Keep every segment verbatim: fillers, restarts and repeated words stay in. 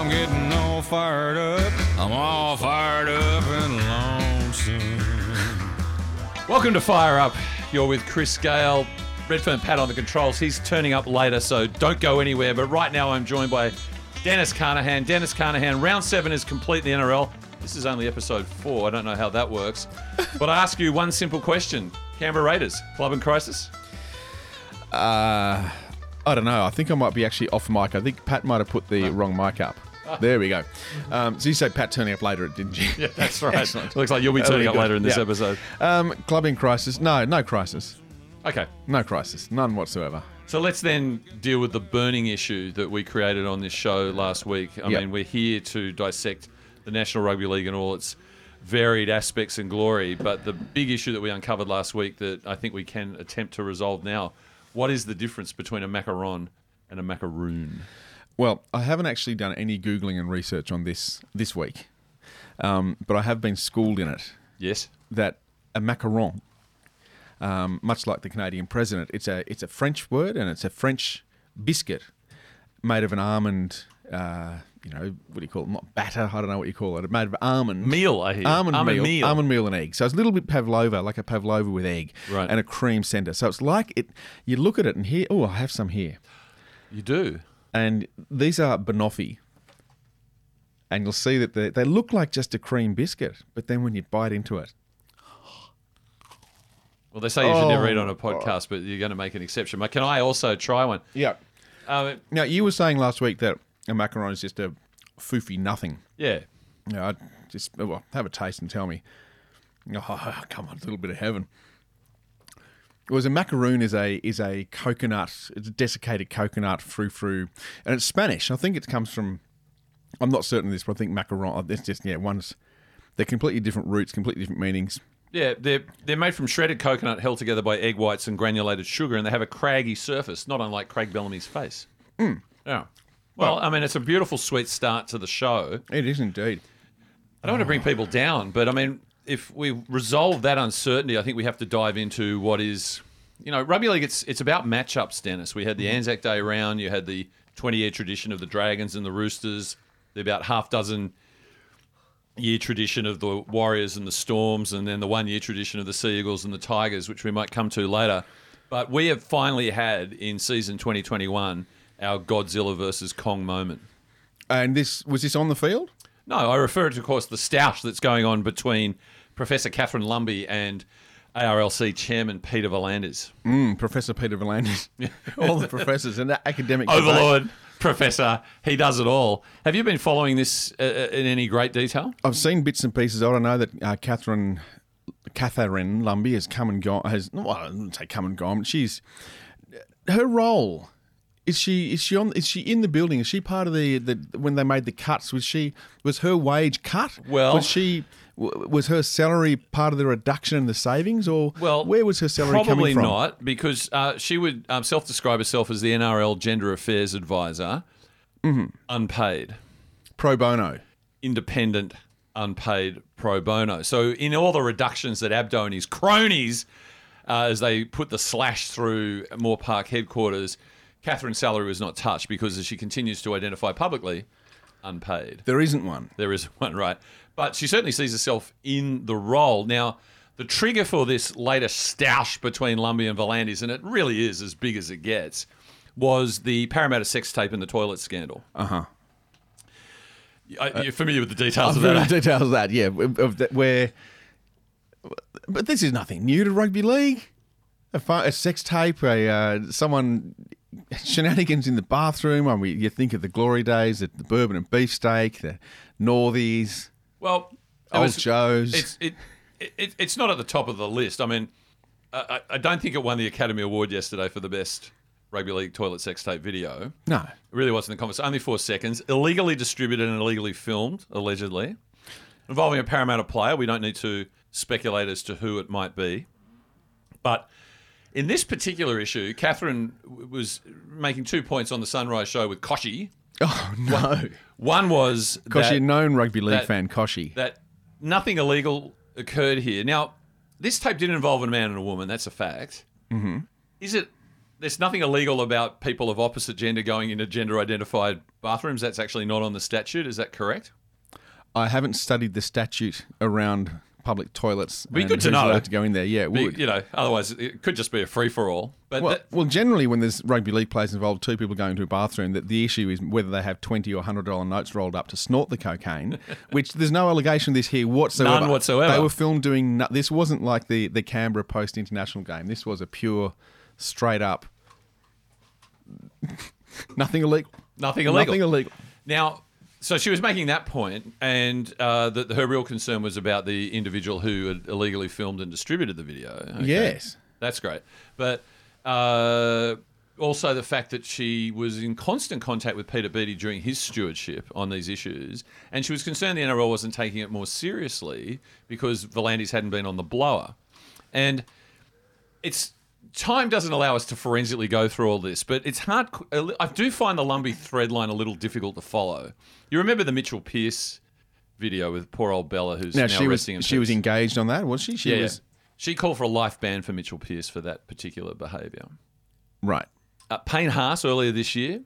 I'm getting all fired up. I'm all fired up and lonesome. Welcome to Fire Up. You're with Chris Gale. Redfern Pat on the controls. He's turning up later, so don't go anywhere. But right now I'm joined by Dennis Carnahan. Dennis Carnahan, round seven is complete in the N R L. This is only episode four. I don't know how that works. But I ask you one simple question. Canberra Raiders, club in crisis? Uh... I don't know. I think I might be actually off mic. I think Pat might have put the no. wrong mic up. There we go. Um, so you say Pat turning up later, didn't you? Yeah, that's right. Excellent. Looks like you'll be turning up later in this yeah. episode. Um, clubbing crisis. No, no crisis. Okay. No crisis. None whatsoever. So let's then deal with the burning issue that we created on this show last week. I yep. mean, we're here to dissect the National Rugby League and all its varied aspects and glory. But the big issue that we uncovered last week that I think we can attempt to resolve now. What is the difference between a macaron and a macaroon? Well, I haven't actually done any Googling and research on this this week, um, but I have been schooled in it. Yes. That a macaron, um, much like the Canadian president, it's a it's a French word and it's a French biscuit made of an almond, uh, you know, what do you call it? Not batter, I don't know what you call it. It's made of almond. Meal, I hear. Almond, almond meal, meal. Almond meal and egg. So it's a little bit pavlova, like a pavlova with egg right. and a cream centre. So it's like it. You look at it and here, oh, I have some here. You do. And these are banoffee. And you'll see that they, they look like just a cream biscuit, but then when you bite into it. Well, they say you oh, should never eat on a podcast, but you're going to make an exception. Can I also try one? Yeah. Um, now, you were saying last week that a macaron is just a foofy nothing. Yeah. You know, I'd just well, have a taste and tell me, oh, come on, a little bit of heaven. Whereas a macaroon is a is a coconut, it's a desiccated coconut, frou-frou, and it's Spanish. I think it comes from, I'm not certain of this, but I think macaron, it's just, yeah, one's, they're completely different roots, completely different meanings. Yeah, they're, they're made from shredded coconut held together by egg whites and granulated sugar, and they have a craggy surface, not unlike Craig Bellamy's face. Mm. Yeah. Well, I mean, it's a beautiful, sweet start to the show. It is indeed. I don't oh. want to bring people down, but I mean, if we resolve that uncertainty, I think we have to dive into what is, you know, rugby league, it's it's about matchups, Dennis. We had the mm-hmm. Anzac Day round. You had the twenty-year tradition of the Dragons and the Roosters, the about half-dozen-year tradition of the Warriors and the Storms, and then the one-year tradition of the Sea Eagles and the Tigers, which we might come to later. But we have finally had, in season twenty twenty-one... our Godzilla versus Kong moment. And this was this on the field? No, I refer to, of course, the stoush that's going on between Professor Catherine Lumby and A R L C Chairman Peter V'landys. Mm, Professor Peter V'landys. All the professors and that academic overlord, debate. Professor, he does it all. Have you been following this uh, in any great detail? I've seen bits and pieces. I don't know that uh, Catherine Catherine Lumby has come and gone. Has well, I wouldn't say come and gone. She's her role. Is she is she on is she in the building? Is she part of the, the when they made the cuts? Was she was her wage cut? Well, was she was her salary part of the reduction in the savings, or well, where was her salary coming from? Probably not, because uh, she would um, self-describe herself as the N R L Gender Affairs Advisor, mm-hmm. unpaid, pro bono, independent, unpaid pro bono. So in all the reductions that Abdo and his cronies, uh, as they put the slash through Moore Park headquarters. Catherine's salary was not touched because, as she continues to identify publicly, unpaid. There isn't one. There isn't one, right. But she certainly sees herself in the role. Now, the trigger for this later stoush between Lumby and V'landys, and it really is as big as it gets, was the Parramatta sex tape in the toilet scandal. Uh-huh. You're familiar with the details I'm of that? The details of that, yeah. Of that, where, but this is nothing new to rugby league. A, a sex tape, a uh, someone... shenanigans in the bathroom. I mean, you think of the glory days, the bourbon and beefsteak, the Northies, well, Old was, Joe's. It's, it, it, it's not at the top of the list. I mean, I, I don't think it won the Academy Award yesterday for the best rugby league toilet sex tape video. No. It really wasn't in the conference. Only four seconds. Illegally distributed and illegally filmed, allegedly. Involving a Parramatta player. We don't need to speculate as to who it might be. But... in this particular issue, Catherine was making two points on the Sunrise Show with Koshy. Oh, no. One, one was... Koshy, a known rugby league that, fan, Koshy. That nothing illegal occurred here. Now, this tape didn't involve a man and a woman. That's a fact. Mm-hmm. Is it there's nothing illegal about people of opposite gender going into gender-identified bathrooms. That's actually not on the statute. Is that correct? I haven't studied the statute around public toilets. It'd be good to know. Allowed to go in there, yeah. It be, would. You know, otherwise it could just be a free for all. But well, that... well, generally when there's rugby league players involved, two people going to a bathroom, that the issue is whether they have twenty or hundred dollar notes rolled up to snort the cocaine. Which there's no allegation of this here whatsoever. None whatsoever. They were filmed doing. No- this wasn't like the the Canberra Post international game. This was a pure, straight up, nothing illegal. Nothing illegal. Nothing illegal. Now. So she was making that point, and uh, that her real concern was about the individual who had illegally filmed and distributed the video. Okay. Yes. That's great. But uh, also the fact that she was in constant contact with Peter Beattie during his stewardship on these issues, and she was concerned the N R L wasn't taking it more seriously because V'landys hadn't been on the blower. And it's... Time doesn't allow us to forensically go through all this, but it's hard. I do find the Lumby thread line a little difficult to follow. You remember the Mitchell Pierce video with poor old Bella, who's now, now she resting was, in She place. was engaged on that, was she? she yeah. Was... She called for a life ban for Mitchell Pierce for that particular behaviour. Right. Uh, Payne Haas earlier this year,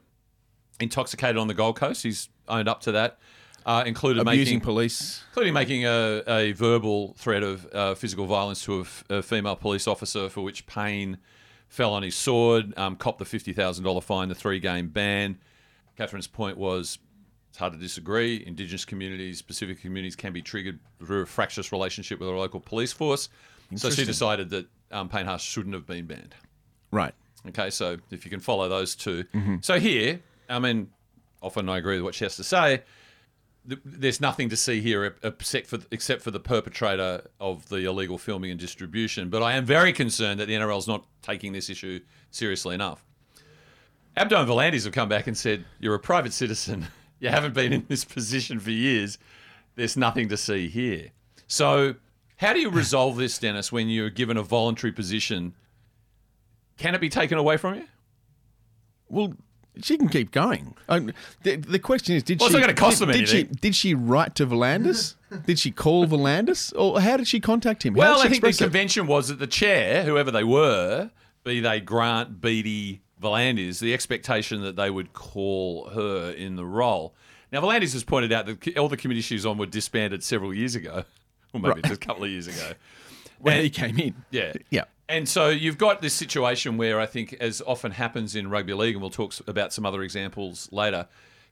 intoxicated on the Gold Coast. He's owned up to that. Uh, included Abusing making, police. Including making a, a verbal threat of uh, physical violence to a, f- a female police officer, for which Payne fell on his sword, um, copped the fifty thousand dollars fine, the three-game ban. Catherine's point was, it's hard to disagree. Indigenous communities, Pacific communities can be triggered through a fractious relationship with a local police force. So she decided that um, Payne Haas shouldn't have been banned. Right. Okay, so if you can follow those two. Mm-hmm. So here, I mean, often I agree with what she has to say. There's nothing to see here except for, except for the perpetrator of the illegal filming and distribution. But I am very concerned that the N R L is not taking this issue seriously enough. Abdo and V'landys have come back and said, you're a private citizen. You haven't been in this position for years. There's nothing to see here. So how do you resolve this, Dennis, when you're given a voluntary position? Can it be taken away from you? Well... She can keep going. Um, the, the question is, did well, she? It's not going to cost did, them anything. Did she, did she write to V'landys? Did she call V'landys, or how did she contact him? How well, I think the it? convention was that the chair, whoever they were, be they Grant, Beattie, V'landys, the expectation that they would call her in the role. Now, V'landys has pointed out that all the committees she was on were disbanded several years ago, or maybe right. just a couple of years ago, when and, he came in. Yeah, yeah. And so you've got this situation where I think, as often happens in rugby league, and we'll talk about some other examples later,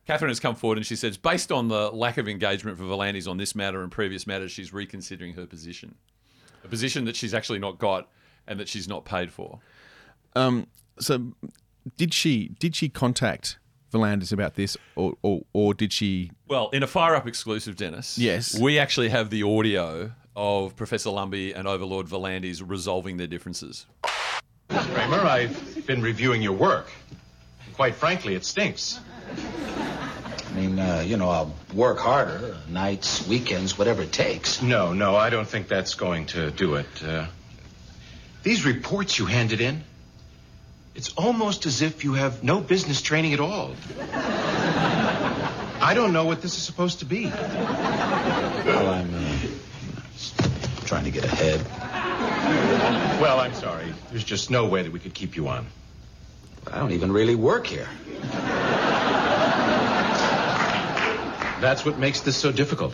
Catherine has come forward and she says, based on the lack of engagement for V'landys on this matter and previous matters, she's reconsidering her position, a position that she's actually not got and that she's not paid for. Um, so did she did she contact V'landys about this, or, or, or did she... Well, in a Fire Up exclusive, Dennis, yes, we actually have the audio of Professor Lumby and Overlord V'landys resolving their differences. Kramer, I've been reviewing your work. Quite frankly, it stinks. I mean, uh, you know, I'll work harder, nights, weekends, whatever it takes. No, no, I don't think that's going to do it. Uh, these reports you handed in, it's almost as if you have no business training at all. I don't know what this is supposed to be. Well, I'm... Uh... trying to get ahead. Well, I'm sorry. There's just no way that we could keep you on. I don't even really work here. That's what makes this so difficult.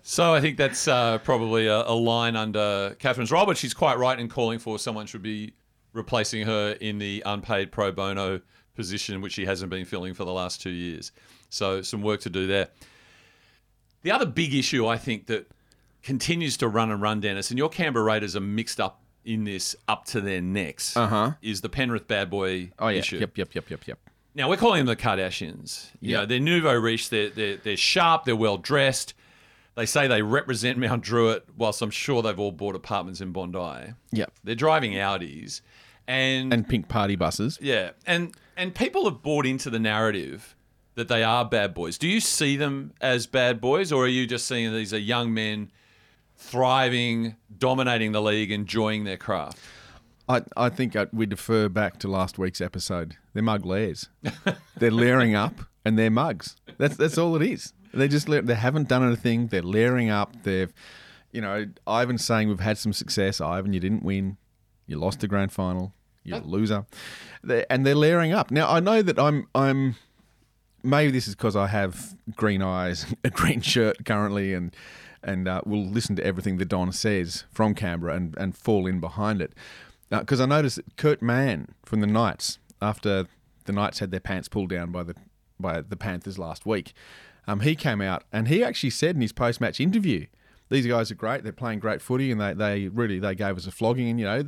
So I think that's uh, probably a, a line under Catherine's role, but she's quite right in calling for someone should be replacing her in the unpaid pro bono position, which she hasn't been filling for the last two years. So some work to do there. The other big issue, I think, that continues to run and run, Dennis, and your Canberra Raiders are mixed up in this up to their necks, uh-huh. is the Penrith bad boy oh, yeah. issue. Yep, yep, yep, yep, yep. Now, we're calling them the Kardashians. Yep. You know, they're nouveau riche, they're, they're, they're sharp, they're well-dressed. They say they represent Mount Druitt, whilst I'm sure they've all bought apartments in Bondi. Yep. They're driving Audis. And, and pink party buses. Yeah. And, and people have bought into the narrative that they are bad boys. Do you see them as bad boys, or are you just seeing these are young men thriving, dominating the league, enjoying their craft? I, I think I, we defer back to last week's episode. They're mug lairs. They're layering up and they're mugs. That's that's all it is. They just they haven't done anything. They're layering up. They've, you know, Ivan's saying we've had some success. Ivan, you didn't win. You lost the grand final. You're a loser. They're, and they're layering up. Now, I know that I'm... I'm maybe this is because I have green eyes, a green shirt currently, and and uh, will listen to everything the Don says from Canberra and, and fall in behind it. Because uh, I noticed that Kurt Mann from the Knights, after the Knights had their pants pulled down by the by the Panthers last week, um, he came out and he actually said in his post-match interview, these guys are great, they're playing great footy, and they, they really they gave us a flogging, and, you know,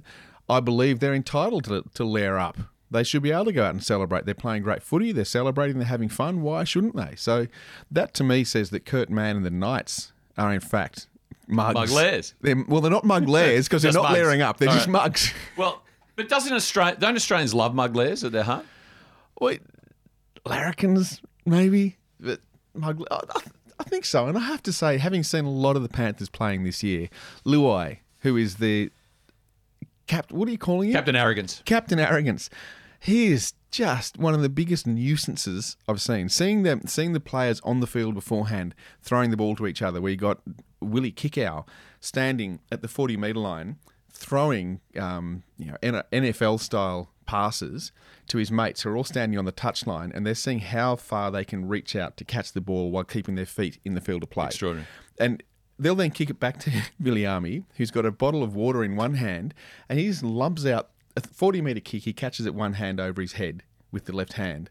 I believe they're entitled to to layer up. They should be able to go out and celebrate. They're playing great footy, they're celebrating, they're having fun. Why shouldn't they? So that to me says that Kurt Mann and the Knights are in fact mugs. Mug layers. They're, well, they're not mug layers because they're not mugs. Layering up. They're All just right. mugs. Well, but doesn't Australia, don't Australians love mug layers at their heart? Well, larrikins maybe, but mug. I, I think so. And I have to say, having seen a lot of the Panthers playing this year, Luai, who is the Cap- what are you calling him? Captain Arrogance. Captain Arrogance. He is just one of the biggest nuisances I've seen. Seeing them, seeing the players on the field beforehand throwing the ball to each other. We got Willie Kikau standing at the forty-metre line, throwing um, you know N F L-style passes to his mates who are all standing on the touchline, and they're seeing how far they can reach out to catch the ball while keeping their feet in the field of play. Extraordinary. And they'll then kick it back to Viliame, who's got a bottle of water in one hand, and he just lumps out a forty-metre kick. He catches it one hand over his head with the left hand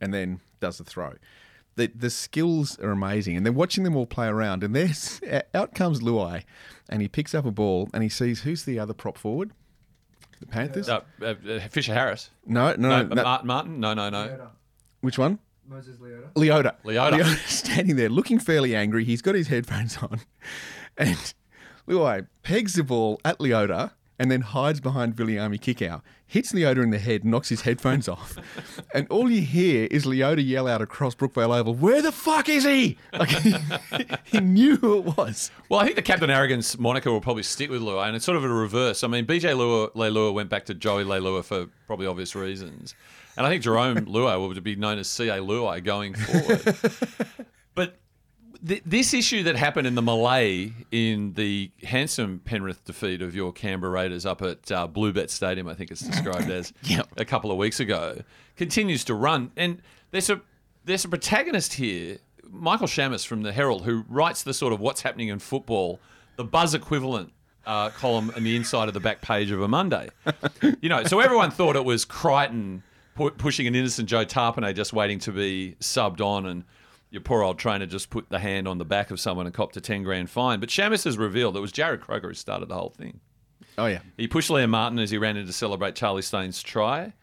and then does the throw. The the skills are amazing, and they're watching them all play around, and there's, out comes Luai, and he picks up a ball, and he sees who's the other prop forward? The Panthers? Uh, uh, Fisher-Harris. No, no, no. no Martin, Martin? No, no, no. Leota. Which one? Moses Leota. Leota. Leota. Leota standing there looking fairly angry. He's got his headphones on. And Luai pegs the ball at Leota and then hides behind Viliame Kikau. Hits Leota in the head, knocks his headphones off. And all you hear is Leota yell out across Brookvale Oval, "Where the fuck is he?" Like, he, he knew who it was. Well, I think the Captain Arrogance moniker will probably stick with Luai, and it's sort of a reverse. I mean, B J Leilua went back to Joey Leilua for probably obvious reasons. And I think Jerome Luai would be known as C A Luai going forward. But th- this issue that happened in the melee in the handsome Penrith defeat of your Canberra Raiders up at uh, Bluebet Stadium, I think it's described as, yep. a couple of weeks ago, continues to run. And there's a there's a protagonist here, Michael Chammas from the Herald, who writes the sort of what's happening in football, the Buzz equivalent. Uh, column in the inside of the back page of a Monday. You know, so everyone thought it was Crichton pu- pushing an innocent Joe Tarponet just waiting to be subbed on, and your poor old trainer just put the hand on the back of someone and copped a ten grand fine. But Chammas has revealed it was Jared Kroger who started the whole thing. Oh, yeah. He pushed Liam Martin as he ran in to celebrate Charlie Staines' try.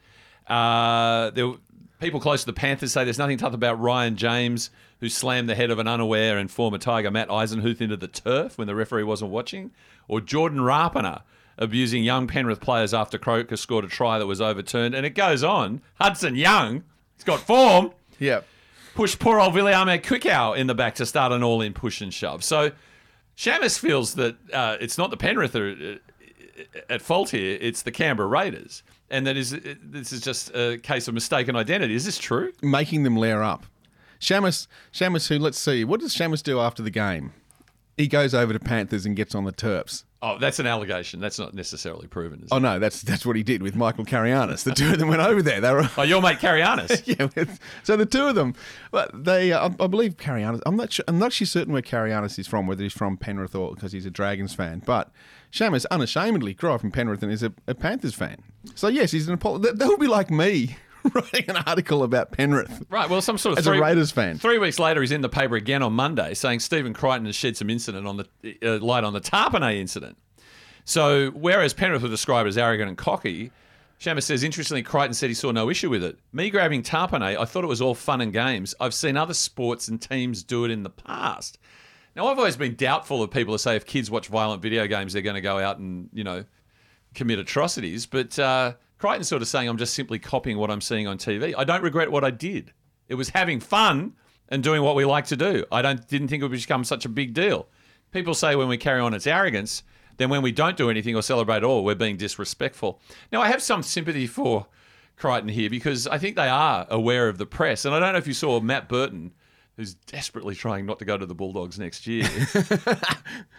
Uh, there were people close to the Panthers say there's nothing tough about Ryan James, who slammed the head of an unaware and former Tiger Matt Eisenhuth into the turf when the referee wasn't watching, or Jordan Rapana abusing young Penrith players after Croker scored a try that was overturned. And it goes on. Hudson Young, he's got form, yeah, pushed poor old Viliame Kikau in the back to start an all-in push and shove. So Chammas feels that uh, it's not the Penrith are, uh, at fault here, it's the Canberra Raiders. And that is this is just a case of mistaken identity. Is this true? Making them layer up. Chammas, Chammas who, let's see, what does Chammas do after the game? He goes over to Panthers and gets on the Terps. Oh, that's an allegation. That's not necessarily proven, is oh, it? Oh, no, that's that's what he did with Michael Carayannis. The two of them went over there. They were... Oh, your mate Carayannis? Yeah. So the two of them, but they, uh, I believe Carayannis, I'm not sure, I'm not actually certain where Carayannis is from, whether he's from Penrith or because he's a Dragons fan, but Chammas unashamedly grew up in Penrith and is a, a Panthers fan. So, yes, he's an apologist. That would be like me writing an article about Penrith. Right, well, some sort of... As three, a Raiders fan. Three weeks later, he's in the paper again on Monday saying Stephen Crichton has shed some incident on the uh, light on the Tarponet incident. So, whereas Penrith were described as arrogant and cocky, Chammas says, interestingly, Crichton said he saw no issue with it. Me grabbing Tarponet, I thought it was all fun and games. I've seen other sports and teams do it in the past. Now, I've always been doubtful of people who say if kids watch violent video games, they're going to go out and, you know, commit atrocities. But... Uh, Crichton's sort of saying, I'm just simply copying what I'm seeing on T V. I don't regret what I did. It was having fun and doing what we like to do. I don't didn't think it would become such a big deal. People say when we carry on, it's arrogance. Then when we don't do anything or celebrate at all, we're being disrespectful. Now, I have some sympathy for Crichton here because I think they are aware of the press. And I don't know if you saw Matt Burton, who's desperately trying not to go to the Bulldogs next year,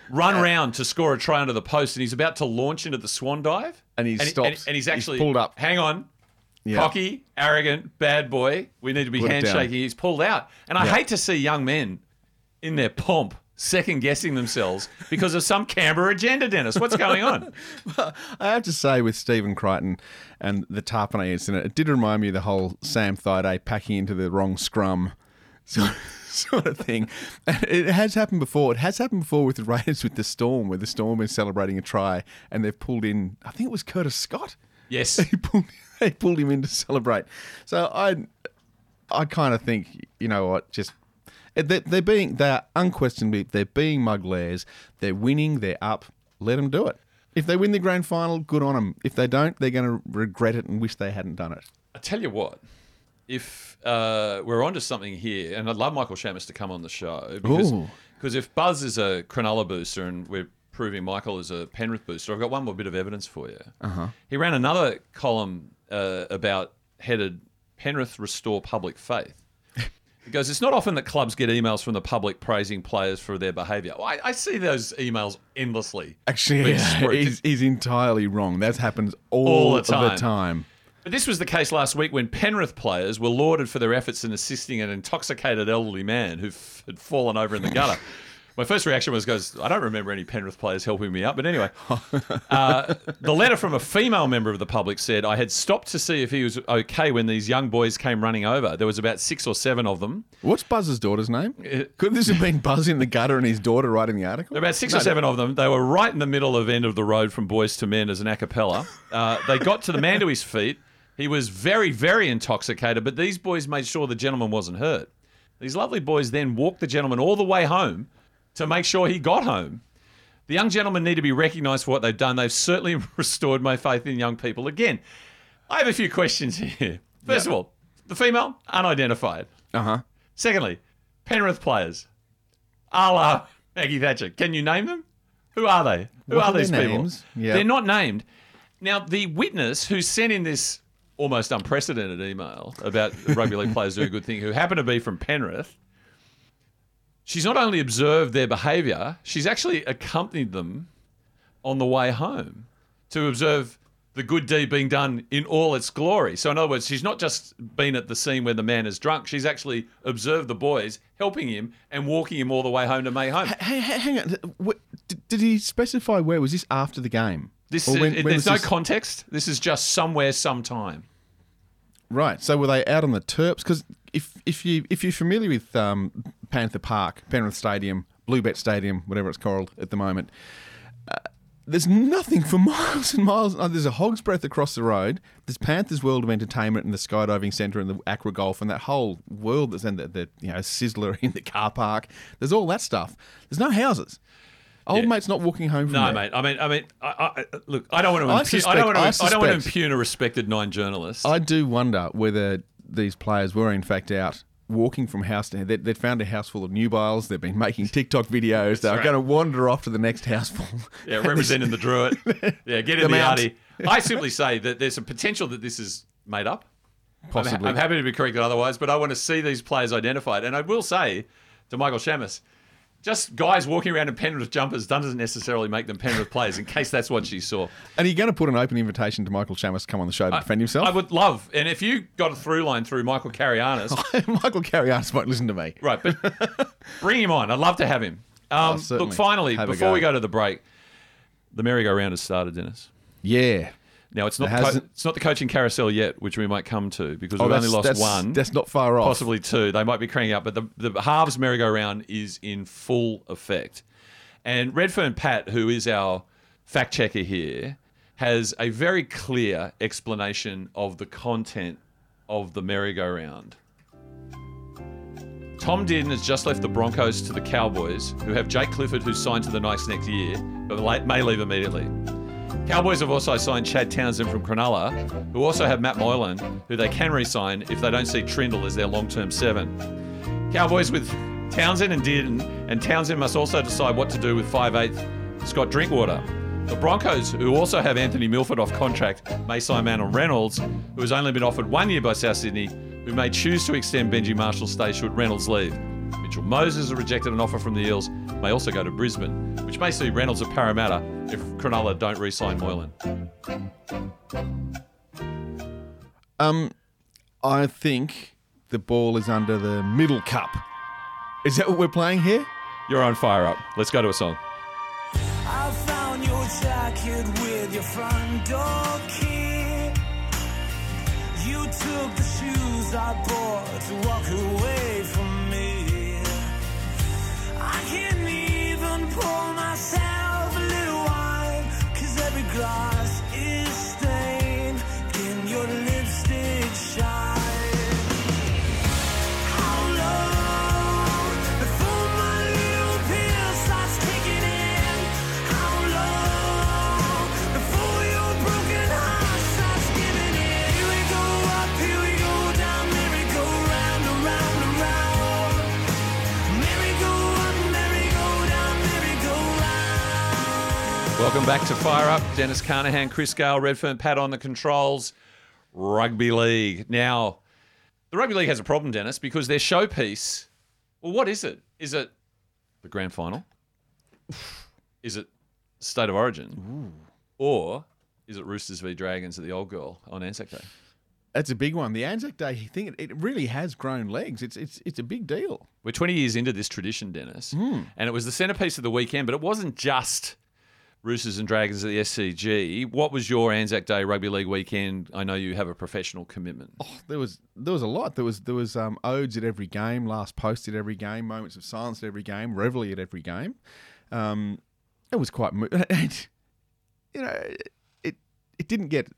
run yeah. round to score a try under the post, and he's about to launch into the swan dive. And he and stops. He, and, and he's actually he's pulled up. Hang on. Yeah. Cocky, arrogant, bad boy. We need to be Put handshaking. He's pulled out. And I yeah. hate to see young men in their pomp second-guessing themselves because of some Canberra agenda, Dennis. What's going on? Well, I have to say, with Stephen Crichton and the Tarponet incident, it did remind me of the whole Sam Thaiday packing into the wrong scrum sort of thing. And it has happened before. It has happened before with the Raiders with the Storm, where the Storm is celebrating a try and they've pulled in, I think it was Curtis Scott. Yes. They pulled, they pulled him in to celebrate. So I I kind of think, you know what, just... They're being, they are unquestionably, they're being muglares. They're winning, they're up. Let them do it. If they win the grand final, good on them. If they don't, they're going to regret it and wish they hadn't done it. I tell you what, if uh, we're onto something here, and I'd love Michael Chammas to come on the show, because because if Buzz is a Cronulla booster and we're proving Michael is a Penrith booster, I've got one more bit of evidence for you. Uh-huh. He ran another column uh, about headed Penrith Restore Public Faith. Because it's not often that clubs get emails from the public praising players for their behaviour. I, I see those emails endlessly. Actually, yeah, he's, he's entirely wrong. That happens all, all the, time. the time. But this was the case last week when Penrith players were lauded for their efforts in assisting an intoxicated elderly man who f- had fallen over in the gutter. My first reaction was, "Guys, I don't remember any Penrith players helping me up." But anyway, uh, the letter from a female member of the public said, "I had stopped to see if he was okay when these young boys came running over. There was about six or seven of them." What's Buzz's daughter's name? Uh, Couldn't this have been Buzz in the gutter and his daughter writing the article? About six no, or seven no. of them. They were right in the middle of end of the road from boys to men as an a cappella. Uh, they got to the man to his feet. He was very, very intoxicated, but these boys made sure the gentleman wasn't hurt. These lovely boys then walked the gentleman all the way home to make sure he got home. The young gentlemen need to be recognised for what they've done. They've certainly restored my faith in young people again. I have a few questions here. First yeah. of all, the female, unidentified. Uh-huh. Secondly, Penrith players, a la Maggie Thatcher. Can you name them? Who are they? Who what are, are these people? Yep. They're not named. Now, the witness who sent in this almost unprecedented email about rugby league players doing a good thing, who happened to be from Penrith, she's not only observed their behaviour, she's actually accompanied them on the way home to observe the good deed being done in all its glory. So in other words, she's not just been at the scene where the man is drunk. She's actually observed the boys helping him and walking him all the way home to May home. Hang, hang on. What, did, did he specify where? Was this after the game? This is, when, it, when there's no this? context. This is just somewhere, sometime. Right. So were they out on the terps? Because if if you if you're familiar with um, Panther Park, Penrith Stadium, Bluebet Stadium, whatever it's called at the moment, uh, there's nothing for miles and miles. Oh, there's a hog's breadth across the road. There's Panthers World of Entertainment and the skydiving centre and the aqua golf and that whole world that's in the, the you know Sizzler in the car park. There's all that stuff. There's no houses. Old yeah. mate's not walking home from no, there. No, mate. I mean, I mean, I, I, look, I don't want to. I, impu- suspect, I, don't want to I, suspect, I don't want to impugn a respected nine journalist. I do wonder whether these players were in fact out walking from house to house. They'd, they'd found a house full of nubiles. They've been making TikTok videos. They were right. going to wander off to the next house full. Yeah, representing the Druitt. Yeah, get in the, the arty. I simply say that there's some potential that this is made up. Possibly. I'm, ha- I'm happy to be corrected otherwise, but I want to see these players identified. And I will say to Michael Chammas, just guys walking around in Penrith jumpers doesn't necessarily make them Penrith players, in case that's what she saw. And are you going to put an open invitation to Michael Chammas to come on the show to I, defend himself? I would love. And if you got a through line through Michael Carayannis... Michael Carayannis won't listen to me. Right, but bring him on. I'd love to have him. Um, oh, look, finally, have before go. we go to the break, the merry-go-round has started, Dennis. Yeah. Now, it's not it co- it's not the coaching carousel yet, which we might come to, because oh, we've only lost that's, one. That's not far off. Possibly two. They might be cranking up. But the, the halves merry-go-round is in full effect. And Redfern Pat, who is our fact-checker here, has a very clear explanation of the content of the merry-go-round. Tom Dearden has just left the Broncos to the Cowboys, who have Jake Clifford, who's signed to the Knights next year, but may leave immediately. Cowboys have also signed Chad Townsend from Cronulla, who also have Matt Moylan, who they can re-sign if they don't see Trindle as their long-term seven. Cowboys with Townsend and Dearden, and Townsend must also decide what to do with five eighth Scott Drinkwater. The Broncos, who also have Anthony Milford off contract, may sign Manon Reynolds, who has only been offered one year by South Sydney, who may choose to extend Benji Marshall's stay should Reynolds leave. Mitchell Moses, who rejected an offer from the Eels, may also go to Brisbane, which may see Reynolds at Parramatta if Cronulla don't re-sign Moylan. Um, I think the ball is under the middle cup. Is that what we're playing here? You're on fire up. Let's go to a song. I found your jacket with your front door key. You took the shoes I bought to walk away from me. I can't even pour myself a little wine, 'cause every glass is stained in your lipstick shine. Welcome back to Fire Up. Dennis Carnahan, Chris Gale, Redfern Pat on the controls. Rugby League. Now, the Rugby League has a problem, Dennis, because their showpiece, well, what is it? Is it the grand final? Is it State of Origin? Ooh. Or is it Roosters v Dragons at the Old Girl on Anzac Day? That's a big one. The Anzac Day thing, it really has grown legs. It's it's it's a big deal. We're twenty years into this tradition, Dennis, mm. and it was the centrepiece of the weekend, but it wasn't just Roosters and Dragons at the S C G. What was your Anzac Day Rugby League weekend? I know you have a professional commitment. Oh, there was there was a lot. There was there was um, odes at every game, last post at every game, moments of silence at every game, reveille at every game. Um, it was quite, mo- and, you know, it it didn't get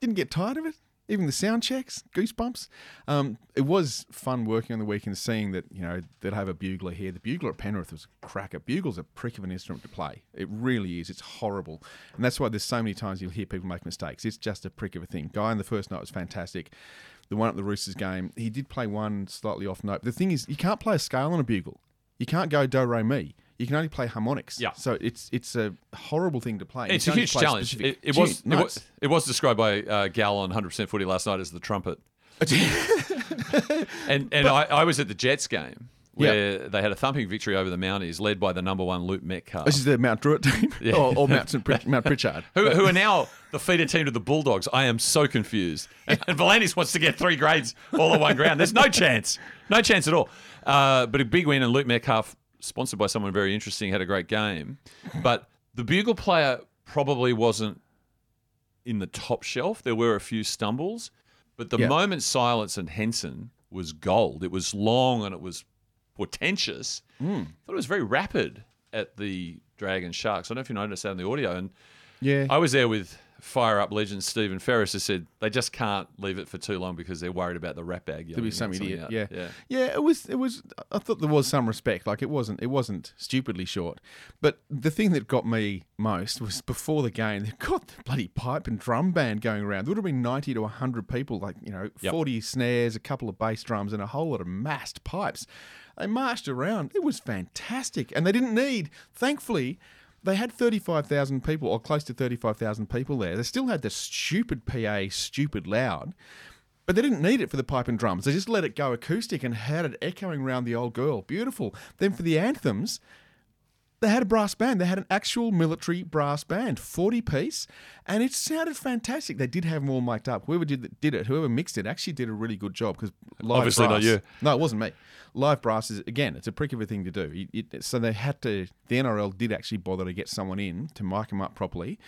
didn't get tired of it. Even the sound checks, goosebumps. Um, it was fun working on the weekend, seeing that, you know, they'd have a bugler here. The bugler at Penrith was a cracker. Bugle's a prick of an instrument to play. It really is. It's horrible. And that's why there's so many times you'll hear people make mistakes. It's just a prick of a thing. Guy in the first night was fantastic. The one at the Roosters game, he did play one slightly off note. But the thing is, you can't play a scale on a bugle. You can't go do, re, mi. You can only play harmonics. Yeah. So it's it's a horrible thing to play. It's a huge challenge. It, it, was, it, was, it was described by uh, Gal on one hundred percent Footy last night as the trumpet. and and but, I, I was at the Jets game where yeah. they had a thumping victory over the Mounties led by the number one Luke Metcalf. This is the Mount Druitt team yeah. or, or Mount, Mount Pritchard. who, who are now the feeder team to the Bulldogs. I am so confused. And, and V'landys wants to get three grades all on one ground. There's no chance. No chance at all. Uh, but a big win, and Luke Metcalf, sponsored by someone very interesting, had a great game. But the bugle player probably wasn't in the top shelf. There were a few stumbles. But the yeah. moment silence and Henson was gold. It was long and it was portentous. Mm. I thought it was very rapid at the Dragon Sharks. I don't know if you noticed that in the audio. And yeah. I was there with Fire Up legend Stephen Ferris, who said they just can't leave it for too long because they're worried about the rat bag. There'll be some idiot. Out. Yeah, yeah, yeah. It was, it was. I thought there was some respect. Like it wasn't, it wasn't stupidly short. But the thing that got me most was before the game, they've got the bloody pipe and drum band going around. There would have been ninety to a hundred people. Like you know, yep. forty snares, a couple of bass drums, and a whole lot of massed pipes. They marched around. It was fantastic, and they didn't need. Thankfully. They had thirty-five thousand people, or close to thirty-five thousand people there. They still had the stupid P A, stupid loud, but they didn't need it for the pipe and drums. They just let it go acoustic and had it echoing around the Old Girl. Beautiful. Then for the anthems, they had a brass band. They had an actual military brass band, forty-piece, and it sounded fantastic. They did have them all mic'd up. Whoever did, did it, whoever mixed it, actually did a really good job. Because obviously brass, not you. No, it wasn't me. Live brass is, again, it's a prick of a thing to do. It, it, so they had to, the N R L did actually bother to get someone in to mic them up properly.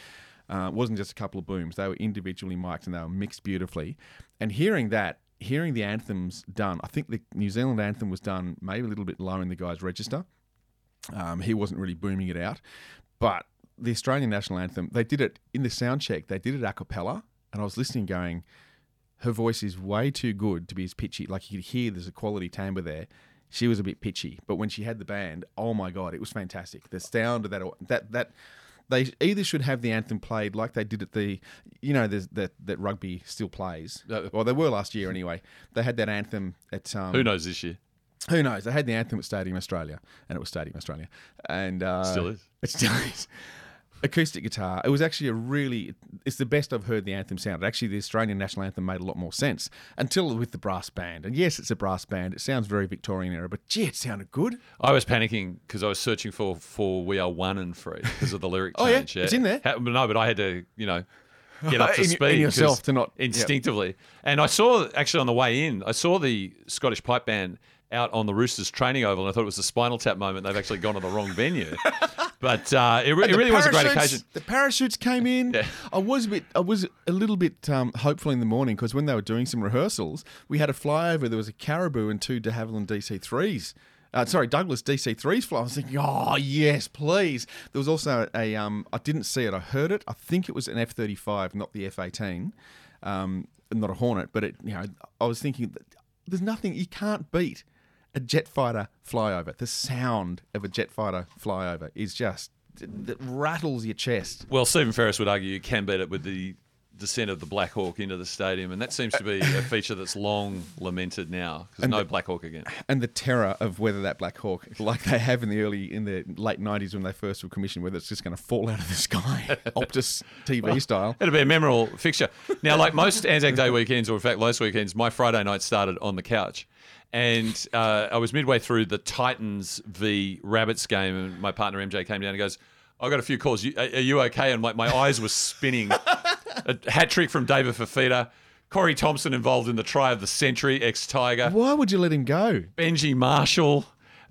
Uh, it wasn't just a couple of booms. They were individually mic'd and they were mixed beautifully. And hearing that, hearing the anthems done, I think the New Zealand anthem was done maybe a little bit low in the guy's register. Um, he wasn't really booming it out. But the Australian national anthem, they did it in the sound check. They did it a cappella. And I was listening going, her voice is way too good to be as pitchy. Like you could hear there's a quality timbre there. She was a bit pitchy. But when she had the band, oh my God, it was fantastic. The sound of that, that, that they either should have the anthem played like they did at the, you know, that that rugby still plays. Well, they were last year anyway. They had that anthem at... Um, Who knows this year? Who knows? They had the anthem at Stadium Australia, and it was Stadium Australia. And, uh, still is. It still is. acoustic guitar. It was actually a really, it's the best I've heard the anthem sound. Actually, the Australian national anthem made a lot more sense until with the brass band. And yes, it's a brass band. It sounds very Victorian era, but gee, it sounded good. I was panicking because I was searching for, for We Are One and Free because of the lyric oh, change. Oh, yeah? yeah, it's in there. How, no, but I had to, you know, get up to in, speed. In yourself to not. Instinctively. Yep. And I saw, actually on the way in, I saw the Scottish Pipe Band out on the Roosters training oval, and I thought it was a Spinal Tap moment. They've actually gone to the wrong venue. But uh, it, it really was a great occasion. The parachutes came in. Yeah. I was a bit, I was a little bit um, hopeful in the morning because when they were doing some rehearsals, we had a flyover. There was a Caribou and two de Havilland D C threes. Uh, sorry, Douglas D C threes fly. I was thinking, oh, yes, please. There was also a, um, I didn't see it. I heard it. I think it was an F thirty-five, not the F eighteen. Um, not a Hornet, but it, you know, I was thinking, there's nothing you can't beat. A jet fighter flyover. The sound of a jet fighter flyover is just, it rattles your chest. Well, Stephen Ferris would argue you can beat it with the descent of the Black Hawk into the stadium, and that seems to be a feature that's long lamented now because no the, Black Hawk again. And the terror of whether that Black Hawk, like they have in the early, in the late nineties when they first were commissioned, whether it's just going to fall out of the sky, Optus T V well, style. It'll be a memorable fixture. Now, like most Anzac Day weekends, or in fact, most weekends, my Friday night started on the couch. And uh, I was midway through the Titans v Rabbits game, and my partner M J came down and goes, "I got a few calls. You, are, are you okay?" And my, my eyes were spinning. A hat trick from David Fafita. Corey Thompson involved in the try of the century, ex-Tiger. Why would you let him go? Benji Marshall.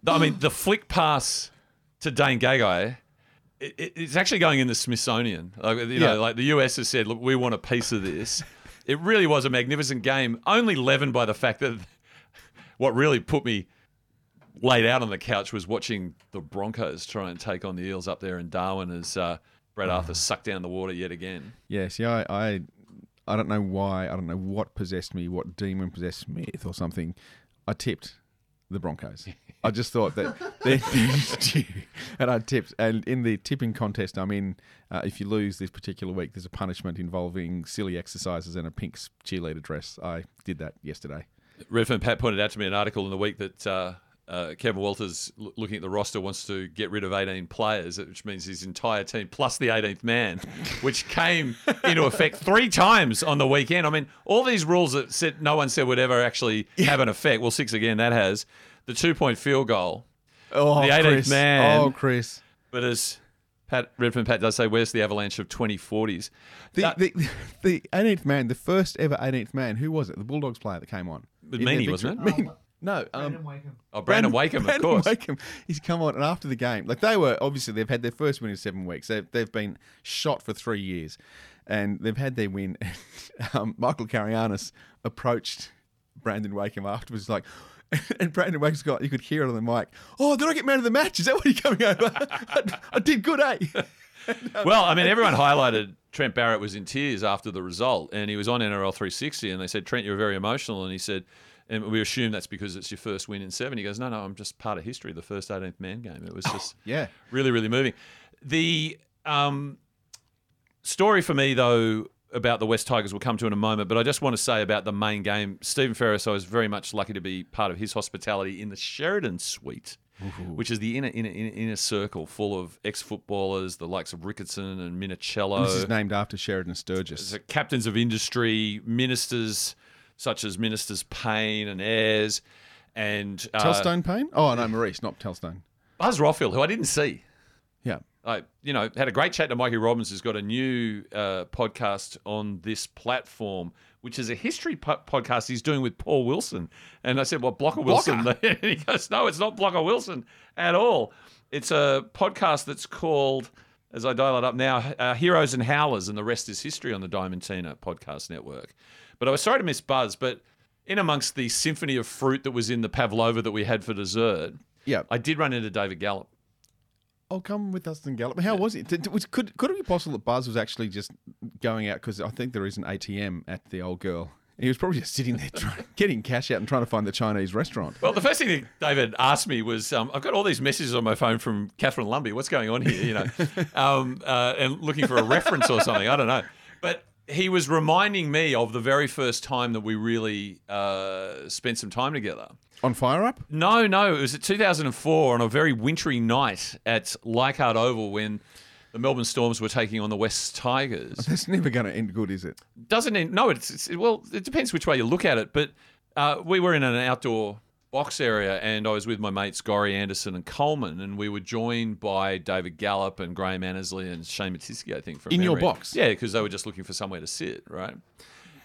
I mean, the flick pass to Dane Gagai. It, it, it's actually going in the Smithsonian. Like, you yeah. know, like the U S has said, "Look, we want a piece of this." It really was a magnificent game, only leavened by the fact that. What really put me laid out on the couch was watching the Broncos try and take on the Eels up there in Darwin as uh, Brad Arthur sucked down the water yet again. Yes, yeah, see, I, I, I don't know why, I don't know what possessed me, what demon possessed me or something. I tipped the Broncos. I just thought that they're things due, and I tipped. And in the tipping contest, I mean, uh, if you lose this particular week, there's a punishment involving silly exercises and a pink cheerleader dress. I did that yesterday. Redfern Pat pointed out to me an article in the week that uh, uh, Kevin Walters, l- looking at the roster, wants to get rid of eighteen players, which means his entire team plus the eighteenth man, which came into effect three times on the weekend. I mean, all these rules that said no one said would ever actually yeah. have an effect. Well, six again, that has. The two-point field goal. Oh, the eighteenth Chris. man. Oh, Chris. But as Pat Redfern Pat does say, where's the avalanche of twenty forties? The, uh, the, the eighteenth man, the first ever eighteenth man, who was it? The Bulldogs player that came on. But Meany, wasn't it? Meany. No. Um, Brandon Wakeham. Oh, Brandon, Brandon Wakeham, of Brandon course. Brandon Wakeham. He's come on, and after the game, like they were, obviously they've had their first win in seven weeks. They've, they've been shot for three years, and they've had their win. um, Michael Carayannis approached Brandon Wakeham afterwards, like, and Brandon Wakeham's got, you could hear it on the mic, "Oh, did I get man of the match? Is that why you're coming over? I, I did good, eh?" And, um, well, I mean, everyone highlighted Trent Barrett was in tears after the result, and he was on N R L three sixty, and they said, "Trent, you're very emotional." And he said, and we assume that's because it's your first win in seven. He goes, no, no, I'm just part of history, the first eighteenth man game. It was just oh, yeah. really, really moving. The um, story for me, though, about the West Tigers we'll come to in a moment, but I just want to say about the main game, Stephen Ferris, I was very much lucky to be part of his hospitality in the Sheridan Suite, Ooh. which is the inner, inner, inner, inner circle full of ex-footballers, the likes of Ricketson and Minicello. And this is named after Sheridan Sturgis. The captains of industry, ministers such as Ministers Payne and Ayres and... Uh, Telstone Payne? Oh, no, Maurice, not Telstone. Buzz Rothfield, who I didn't see. Yeah. I, you know, had a great chat to Mikey Robbins, who's got a new uh, podcast on this platform, which is a history po- podcast he's doing with Paul Wilson. And I said, "Well, Blocker Wilson." Blocker. He goes, "No, it's not Blocker Wilson at all. It's a podcast that's called, as I dial it up now, uh, Heroes and Howlers, and the rest is history on the Diamantina Podcast Network." But I was sorry to miss Buzz, but in amongst the symphony of fruit that was in the pavlova that we had for dessert, yeah. I did run into David Gallup. Oh, come with us and Gallup. How yeah. was it? Could could it be possible that Buzz was actually just going out, because I think there is an A T M at the Old Girl. He was probably just sitting there trying, getting cash out and trying to find the Chinese restaurant. Well, the first thing that David asked me was, um, I've got all these messages on my phone from Catherine Lumby. What's going on here? You know, um, uh, and looking for a reference or something. I don't know. But he was reminding me of the very first time that we really uh, spent some time together. On Fire Up? No, no. It was at two thousand four on a very wintry night at Leichhardt Oval when The Melbourne Storms were taking on the West Tigers. That's never going to end good, is it? Doesn't end. No, it's, it's well, it depends which way you look at it. But uh, we were in an outdoor box area and I was with my mates Gorry Anderson and Coleman, and we were joined by David Gallup and Graham Annesley and Shane Matisky, I think, from in memory. Your box? Yeah, because they were just looking for somewhere to sit, right?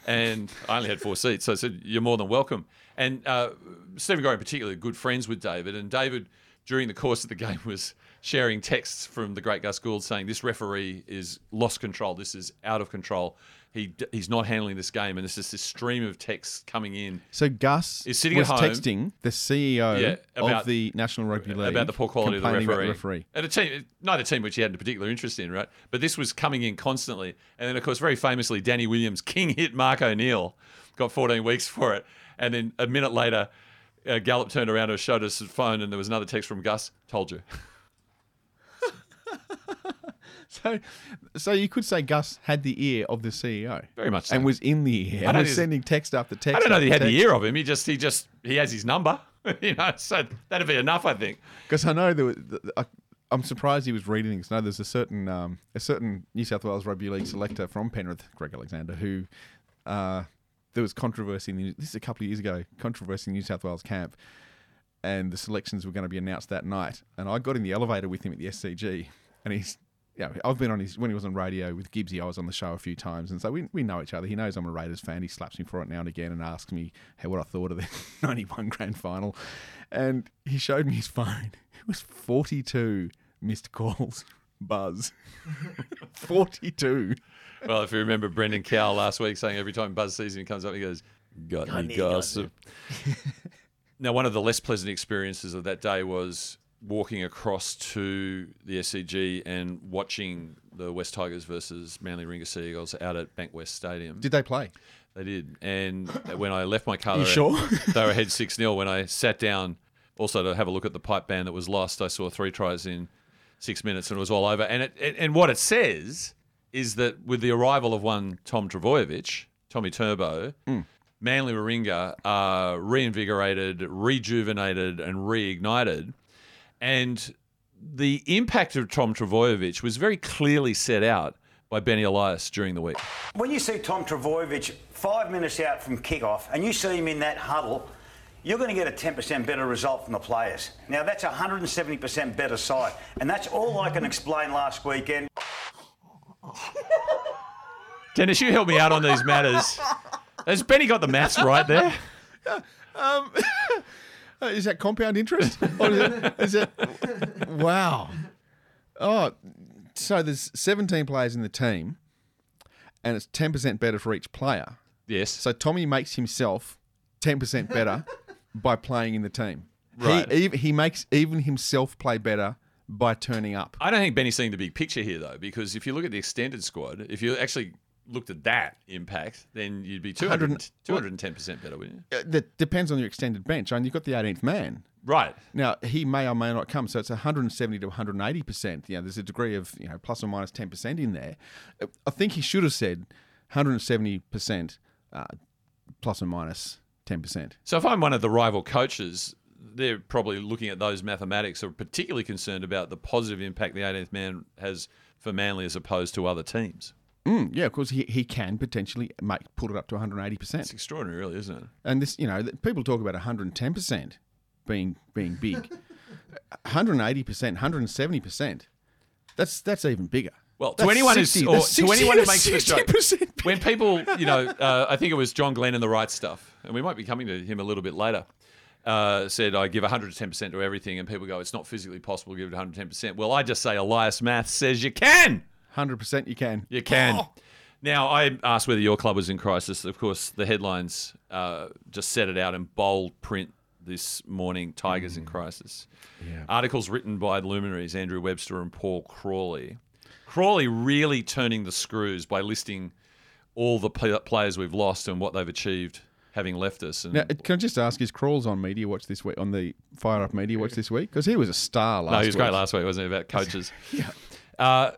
And I only had four seats, so I said, you're more than welcome. And uh, Stephen Gorry in particular, good friends with David, and David, during the course of the game, was sharing texts from the great Gus Gould saying, this referee is lost control. This is out of control. He He's not handling this game. And it's just this stream of texts coming in. So Gus is sitting was at home, texting the C E O yeah, about, of the National Rugby League about the poor quality of the referee. About the referee. And a team, not a team which he had a particular interest in, right? But this was coming in constantly. And then, of course, very famously, Danny Williams, king hit Mark O'Neill, got fourteen weeks for it. And then a minute later, uh, Gallup turned around and showed us his phone and there was another text from Gus, told you. So so you could say Gus had the ear of the C E O. Very much so. And was in the ear. I was sending text after text. I don't know that he had the ear of him. He just, he just, he has his number. You know, so that'd be enough, I think. Because I know, there was, I, I'm surprised he was reading this. No, there's a certain, um, a certain New South Wales Rugby League selector from Penrith, Greg Alexander, who, uh, there was controversy, in the, this is a couple of years ago, controversy in New South Wales camp. And the selections were going to be announced that night. And I got in the elevator with him at the S C G. And he's, yeah, I've been on his, when he was on radio with Gibbsy, I was on the show a few times. And so we we know each other. He knows I'm a Raiders fan. He slaps me for it now and again and asks me hey, what I thought of the ninety-one grand final. And he showed me his phone. It was forty-two missed calls. Buzz. forty-two. Well, if you remember Brendan Cowell last week saying every time Buzz sees him, he comes up and he goes, got, got me gossip. Got Now, one of the less pleasant experiences of that day was walking across to the S C G and watching the West Tigers versus Manly Ringgold Seagulls out at Bankwest Stadium. Did they play? They did. And when I left my car, they were, sure? they were ahead six nil. When I sat down also to have a look at the pipe band that was lost, I saw three tries in six minutes and it was all over. And, it, and what it says is that with the arrival of one Tom Trbojevic, Tommy Turbo, mm. Manly Warringah are uh, reinvigorated, rejuvenated and reignited. And the impact of Tom Trbojevic was very clearly set out by Benny Elias during the week. When you see Tom Trbojevic five minutes out from kickoff and you see him in that huddle, you're going to get a ten percent better result from the players. Now, that's a one hundred seventy percent better side. And that's all I can explain last weekend. Dennis, you help me out on these matters. Has Benny got the maths right there? Um, is that compound interest? Or is it, is it, wow. Oh, so there's seventeen players in the team, and it's ten percent better for each player. Yes. So Tommy makes himself ten percent better by playing in the team. Right. He, he makes even himself play better by turning up. I don't think Benny's seeing the big picture here, though, because if you look at the extended squad, if you actually looked at that impact, then you'd be two hundred, two hundred ten percent better, wouldn't you? That depends on your extended bench. I mean, you've got the eighteenth man. Right. Now, he may or may not come, so it's one hundred seventy to one hundred eighty percent. You know, there's a degree of, you know, plus or minus ten percent in there. I think he should have said one hundred seventy percent uh, plus or minus ten percent. So if I'm one of the rival coaches, they're probably looking at those mathematics or particularly concerned about the positive impact the eighteenth man has for Manly as opposed to other teams. Mm, yeah, of course, he, he can potentially make put it up to one hundred eighty percent. It's extraordinary, really, isn't it? And this, you know, people talk about one hundred ten percent being being big. one hundred eighty percent, one hundred seventy percent. That's that's even bigger. Well, that's to anyone sixty, who's or sixty, to anyone who makes the joke, when people, you know, uh, I think it was John Glenn and the Right Stuff, and we might be coming to him a little bit later. Uh, said I give one hundred ten percent to everything, and people go, it's not physically possible to give it one hundred ten percent. Well, I just say Elias Maths says you can. one hundred percent you can. You can. Oh. Now, I asked whether your club was in crisis. Of course, the headlines uh, just set it out in bold print this morning, Tigers mm. in crisis. Yeah. Articles written by luminaries, Andrew Webster and Paul Crawley. Crawley really turning the screws by listing all the players we've lost and what they've achieved having left us. And now, can I just ask, is Crawls on Media Watch this week, on the Fire Up Media Watch this week? Because he was a star last week. No, he was week. great last week, wasn't he, about coaches? yeah. Uh,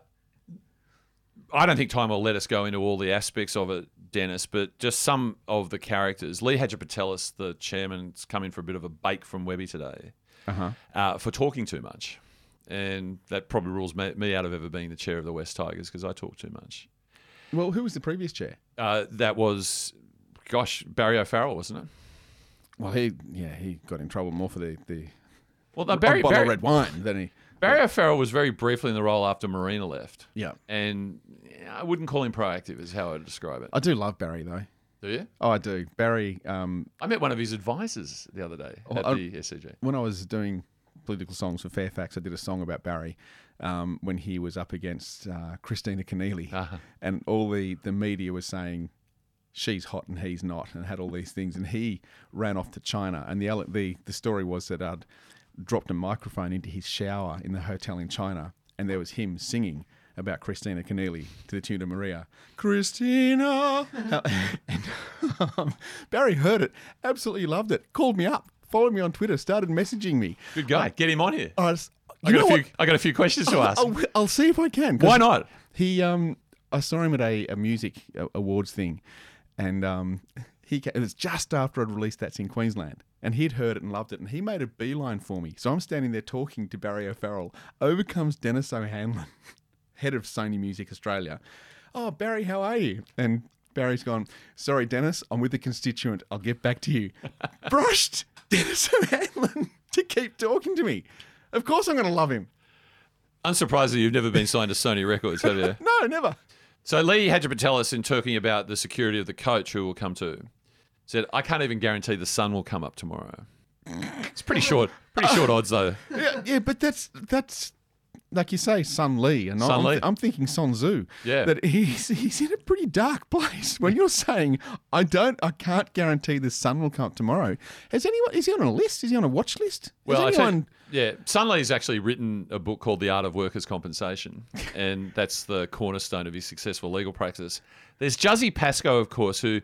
I don't think time will let us go into all the aspects of it, Dennis, but just some of the characters. Lee Hadjipatelis, the chairman's come in for a bit of a bake from Webby today uh-huh. uh, for talking too much. and that probably rules me, me out of ever being the chair of the West Tigers because I talk too much. Well, who was the previous chair? Uh, that was, gosh, Barry O'Farrell, wasn't it? Well, he yeah he got in trouble more for the the well, no, Barry, bottle Barry, of red wine than he. Barry O'Farrell was very briefly in the role after Marina left. Yeah, and I wouldn't call him proactive, is how I'd describe it. I do love Barry though. Do you? Oh, I do. Barry. Um, I met one of his advisors the other day at I, the S C G. When I was doing political songs for Fairfax, I did a song about Barry um, when he was up against uh, Christina Keneally. Uh-huh. And all the, the media was saying, she's hot and he's not, and had all these things. And he ran off to China. And the the, the story was that I'd dropped a microphone into his shower in the hotel in China, and there was him singing about Christina Keneally to the tune of Maria. Christina! And, um, Barry heard it, absolutely loved it, called me up, followed me on Twitter, started messaging me. Good guy. Like, get him on here. I, was, I, got, a few, I got a few questions to I'll, ask. I'll, I'll see if I can. Why not? He, um, I saw him at a, a music awards thing, and um, he came, it was just after I'd released That's in Queensland. And he'd heard it and loved it, and he made a beeline for me. So I'm standing there talking to Barry O'Farrell. Over comes Dennis O'Hanlon, head of Sony Music Australia. Oh, Barry, how are you? And Barry's gone, sorry, Dennis, I'm with the constituent. I'll get back to you. Brushed Dennis O'Hanlon to keep talking to me. Of course I'm going to love him. Unsurprisingly, you've never been signed to Sony Records, have you? No, never. So Lee Hadjipatelis, in talking about the security of the coach who will come to, said, I can't even guarantee the sun will come up tomorrow. It's pretty short, pretty short odds, though. Yeah, yeah, but that's... that's like you say, Sun Lee, and Sun I'm, Lee. I'm thinking Sun Tzu. Yeah, that he's he's in a pretty dark place. When you're saying, I don't, I can't guarantee the sun will come up tomorrow. Has anyone? Is he on a list? Is he on a watch list? Is well, anyone... I you, yeah, Sun Lee's actually written a book called The Art of Workers' Compensation, and that's the cornerstone of his successful legal practice. There's Juzzy Pascoe, of course, who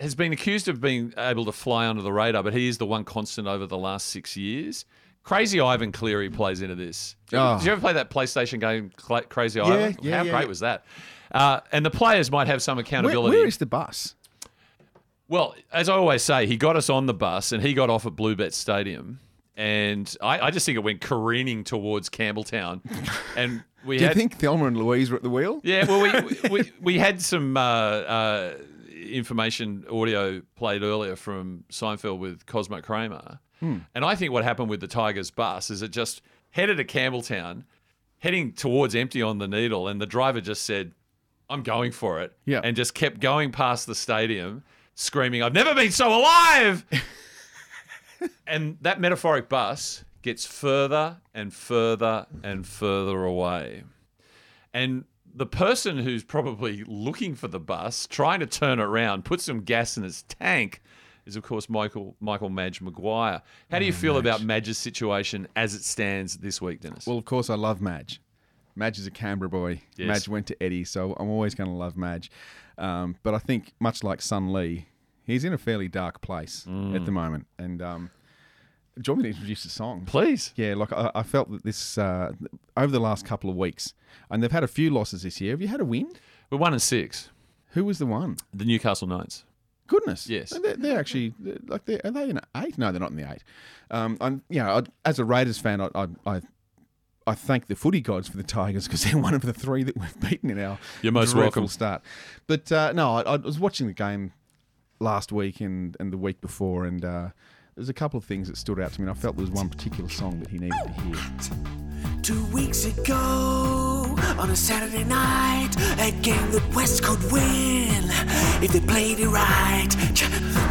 has been accused of being able to fly under the radar, but he is the one constant over the last six years. Crazy Ivan Cleary plays into this. Oh. Did you ever play that PlayStation game, Crazy Ivan? Yeah, yeah, How yeah, great yeah. was that? Uh, and the players might have some accountability. Where, where is the bus? Well, as I always say, he got us on the bus and he got off at Bluebet Stadium. And I, I just think it went careening towards Campbelltown. And we Do had, you think Thelma and Louise were at the wheel? Yeah, well, we we, we had some uh, uh, information audio played earlier from Seinfeld with Cosmo Kramer. Hmm. And I think what happened with the Tigers bus is it just headed to Campbelltown, heading towards empty on the needle, and the driver just said, I'm going for it, yeah. and just kept going past the stadium, screaming, I've never been so alive! And that metaphoric bus gets further and further and further away. And the person who's probably looking for the bus, trying to turn it around, put some gas in its tank, is, of course, Michael Michael Madge Maguire. How do you oh, feel Madge. about Madge's situation as it stands this week, Dennis? Well, of course, I love Madge. Madge is a Canberra boy. Yes. Madge went to Eddie, so I'm always going to love Madge. Um, but I think, much like Sun Lee, he's in a fairly dark place mm. at the moment. And um, do you want me to introduce the song? Please. Yeah, like I, I felt that this, uh, over the last couple of weeks, and they've had a few losses this year. Have you had a win? We're one and six. Who was the one? The Newcastle Knights. Goodness, yes, they're, they're actually they're, like they're, are they in the eight? No, they're not in the eight. Um, I'm, you know, I, as a Raiders fan, I, I I thank the footy gods for the Tigers because they're one of the three that we've beaten in our You're most welcome start. But uh, no, I, I was watching the game last week and, and the week before, and uh, there was a couple of things that stood out to me. And I felt there was one particular song that he needed to hear. Two weeks ago, on a Saturday night, a game that West could win. If they played it right,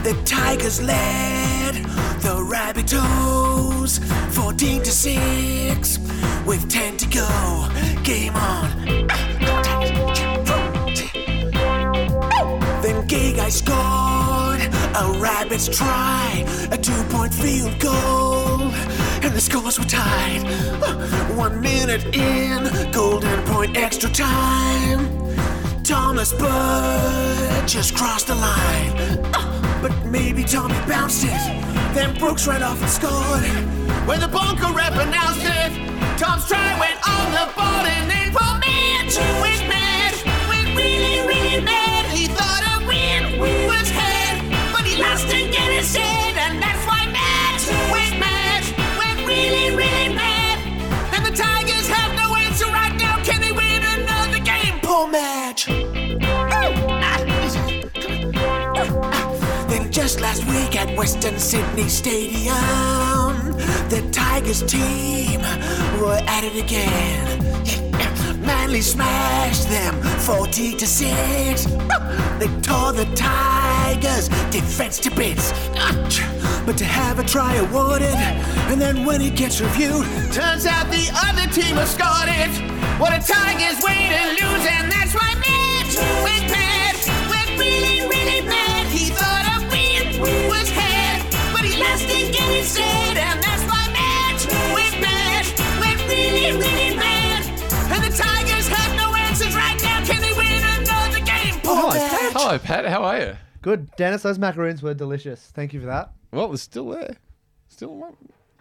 the Tigers led the Rabbitohs fourteen to six with ten to go. Game on. Then Gay Guy scored a Rabbits try, a two-point field goal, and the scores were tied. One minute in, golden point extra time. Thomas Bird just crossed the line, uh, but maybe Tommy bounced it. Then Brooks ran off and scored. When the bunker rep announced it, Tom's try went on the ball, and then for me, and she went mad, went really, really mad. He thought a win was had, but he lost and get his head, and that's why Matt went mad, went really, really mad. And the week at Western Sydney Stadium, the Tigers team were at it again. Manly smashed them forty to six. They tore the Tigers' defense to bits. But to have a try awarded, and then when it gets reviewed, turns out the other team has scored it. What a Tigers way to lose, and that's why Mitch went bad, went really, really bad. He thought a win was had, but he lost in game instead, and that's why Mitch went bad, went really, really bad. The Tigers have no answers right now. Can they win another game? Oh, Pat. Hello, Pat. How are you? Good, Dennis. Those macaroons were delicious. Thank you for that. Well, it was still there. Still warm.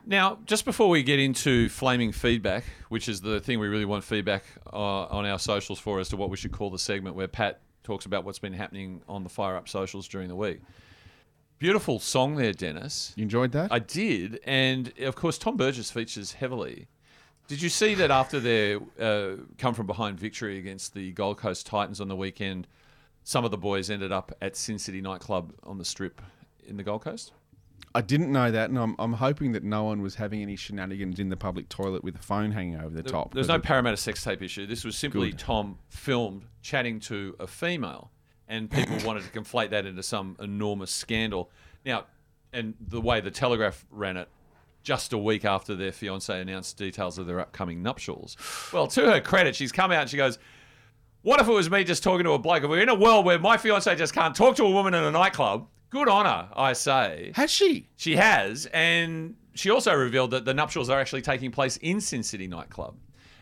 Now, just before we get into flaming feedback, which is the thing we really want feedback uh, on our socials for as to what we should call the segment where Pat talks about what's been happening on the Fire Up socials during the week. Beautiful song there, Dennis. You enjoyed that? I did. And, of course, Tom Burgess features heavily. Did you see that after their uh, come-from-behind victory against the Gold Coast Titans on the weekend, some of the boys ended up at Sin City nightclub on the Strip in the Gold Coast? I didn't know that, and I'm, I'm hoping that no one was having any shenanigans in the public toilet with a phone hanging over the there, top. There's no it... Parramatta sex tape issue. This was simply Good. Tom filmed chatting to a female, and people wanted to conflate that into some enormous scandal. Now, and the way the Telegraph ran it, just a week after their fiancé announced details of their upcoming nuptials. Well, to her credit, she's come out and she goes, what if it was me just talking to a bloke? If we're in a world where my fiancé just can't talk to a woman in a nightclub, good on her, I say. Has she? She has. And she also revealed that the nuptials are actually taking place in Sin City nightclub.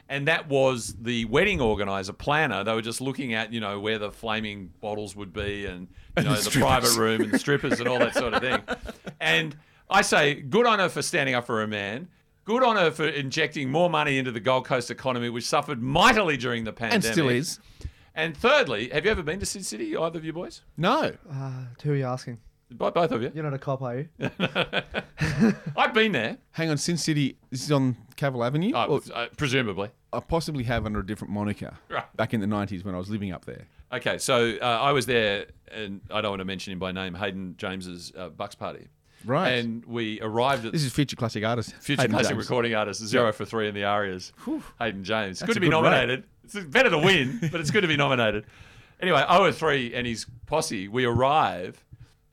And that was the wedding organiser, planner. They were just looking at, you know, where the flaming bottles would be and, you know, and the, the private room and the strippers and all that sort of thing. And I say, good on her for standing up for her man. Good on her for injecting more money into the Gold Coast economy, which suffered mightily during the pandemic. And still is. And thirdly, have you ever been to Sin City, either of you boys? No. Uh, who are you asking? By both of you. You're not a cop, are you? I've been there. Hang on, Sin City, this is on Cavill Avenue? Uh, or, uh, presumably. I possibly have under a different moniker right. back in the nineties when I was living up there. Okay, so uh, I was there, and I don't want to mention him by name, Hayden James's uh, Bucks party. Right. And we arrived at... This is future classic artist. Future Hayden classic James. Recording artist. Zero yep. for three in the Arias. Whew. Hayden James. That's good to be good nominated. Rate. It's better to win, but it's good to be nominated. Anyway, oh and three and his posse, we arrive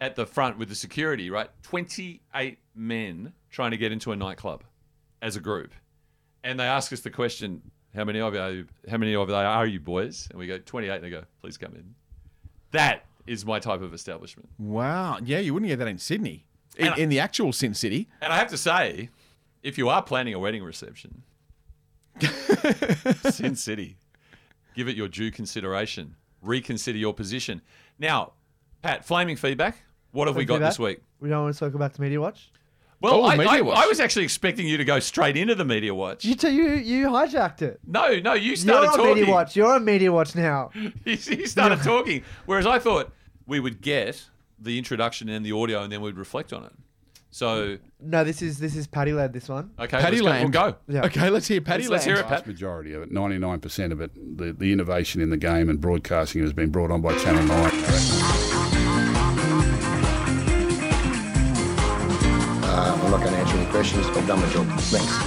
at the front with the security, right? twenty-eight men trying to get into a nightclub as a group. And they ask us the question, how many of you, how many of you are you boys? And we go, twenty-eight. And they go, please come in. That is my type of establishment. Wow. Yeah, you wouldn't get that in Sydney. In, I, in the actual Sin City. And I have to say, if you are planning a wedding reception, Sin City, give it your due consideration. Reconsider your position. Now, Pat, flaming feedback. What have we got this week? We don't want to circle back to Media Watch? Well, oh, I, Media I, Watch. I was actually expecting you to go straight into the Media Watch. You t- you, you hijacked it. No, no, you started talking. You're on Media Watch. You're on Media Watch now. you, you started You're... talking. Whereas I thought we would get... the introduction and the audio, and then we'd reflect on it. So no, this is this is Paddy Ladd. This one, okay, Paddy Ladd. We'll go. Yeah. Okay, let's hear Paddy. Let's hear it. Pat. The majority of it, ninety-nine percent of it, the, the innovation in the game and broadcasting has been brought on by Channel Nine. Uh, I'm not going to answer any questions. I've done my job. Thanks.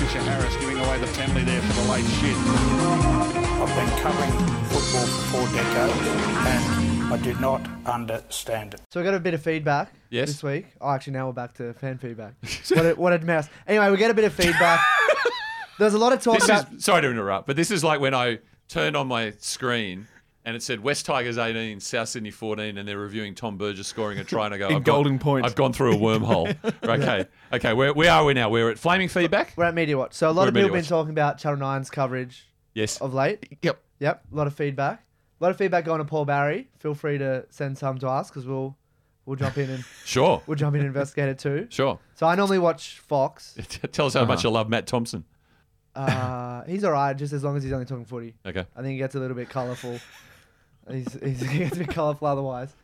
Fisher Harris giving away the penalty there for the late shit. I've been covering football for four decades and I did not understand it. So we got a bit of feedback yes. this week. Oh, actually, now we're back to fan feedback. What a, what a mess. Anyway, we get a bit of feedback. There's a lot of talk this about... Is, sorry to interrupt, but this is like when I turned on my screen and it said West Tigers eighteen, South Sydney fourteen, and they're reviewing Tom Burgess scoring a try, and I go... In I've golden gone, point. I've gone through a wormhole. Okay, okay. Where, where are we now? We're at Flaming Feedback? We're at Media Watch. So a lot we're of people have been talking about Channel nine's coverage yes. of late. Yep. Yep, a lot of feedback. A lot of feedback going to Paul Barry. Feel free to send some to us because we'll we'll jump in and sure we'll jump in and investigate it too. Sure. So I normally watch Fox. Tell us how uh-huh. much you love Matt Thompson. Uh, he's all right, just as long as he's only talking footy. Okay. I think he gets a little bit colourful. he's, he's he gets a bit colourful otherwise.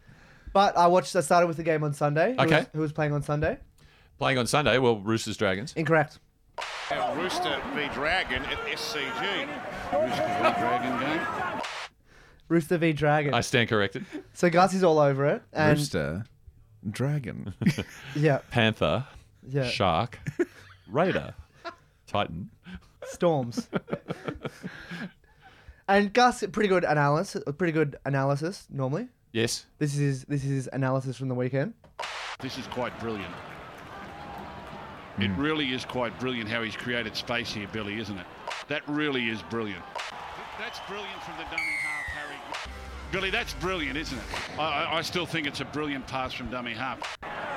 But I watched. I started with the game on Sunday. Who okay. Was, who was playing on Sunday? Playing on Sunday. Well, Roosters Dragons. Incorrect. Now, Rooster v Dragon at S C G. Rooster v Dragon game. Rooster v Dragon. I stand corrected. So Gussy's all over it. And Rooster, Dragon. Yeah. Panther. Yeah. Shark. Raider. Titan. Storms. And Gus, pretty good analysis. Pretty good analysis normally. Yes. This is this is his analysis from the weekend. This is quite brilliant. Mm. It really is quite brilliant how he's created space here, Billy, isn't it? That really is brilliant. That's brilliant from the dummy half, Harry. Billy, that's brilliant, isn't it? I, I still think it's a brilliant pass from dummy half.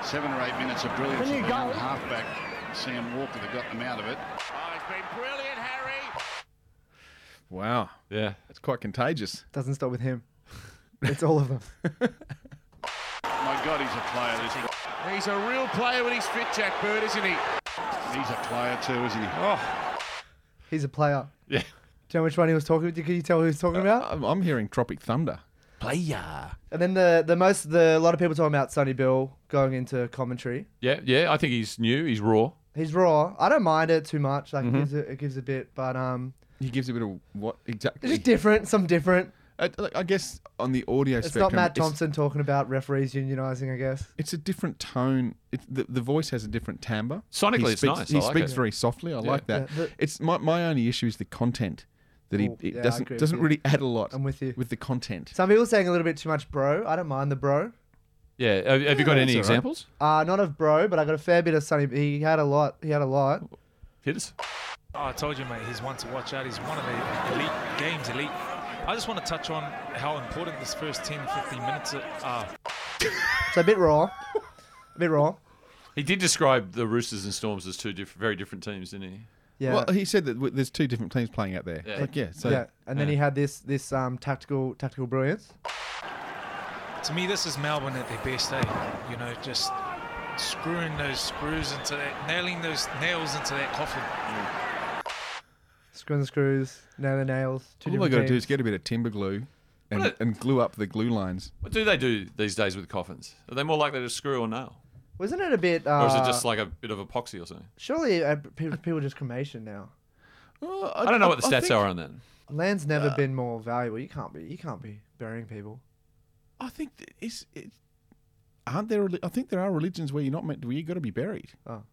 Seven or eight minutes of brilliance from the young halfback. Sam Walker that got them out of it. Oh, it's been brilliant, Harry. Wow. Yeah. It's quite contagious. Doesn't stop with him. It's all of them. My God, he's a player, isn't he? He's a real player when he's fit, Jack Bird, isn't he? He's a player too, isn't he? Oh, he's a player. Yeah. Do you know which one he was talking about? Can you tell who he was talking uh, about? I'm hearing Tropic Thunder. Player. And then the the most the a lot of people talking about Sonny Bill going into commentary. Yeah, yeah. I think he's new. He's raw. He's raw. I don't mind it too much. Like mm-hmm. it, gives a, it gives a bit, but um. He gives a bit of what exactly? It's just different. Some different. I, I guess on the audio it's spectrum... It's not Matt Thompson talking about referees unionising, I guess. It's a different tone. It, the, the voice has a different timbre. Sonically, it's nice. He speaks very softly. I like that. It's my, my only issue is the content, that he it doesn't doesn't really add a lot. I'm with you. With the content. Some people are saying a little bit too much bro. I don't mind the bro. Yeah. Have, have you got any examples? Uh, not of bro, but I got a fair bit of Sonny. He had a lot. He had a lot. Hit us. Oh, I told you, mate. He's one to watch out. He's one of the elite games, elite... I just want to touch on how important this first ten, fifteen minutes are. So a bit raw. A bit raw. He did describe the Roosters and Storms as two diff- very different teams, didn't he? Yeah. Well, he said that there's two different teams playing out there. Yeah. Like, yeah, so, yeah. And then yeah. he had this this um, tactical tactical brilliance. To me, this is Melbourne at their best, eh? You know, just screwing those screws into that, nailing those nails into that coffin. Yeah. Screw the screws, nail the nails. All I got to do is get a bit of timber glue and, it, and glue up the glue lines. What do they do these days with coffins? Are they more likely to screw or nail? Wasn't it a bit... Uh, or is it just like a bit of epoxy or something? Surely uh, people, people just cremation now. Well, I, I don't know I, what the stats are on that. Land's never uh, been more valuable. You can't be You can't be burying people. I think... It's, it, aren't there? I think there are religions where you're not meant to... Where you've got to be buried. Oh.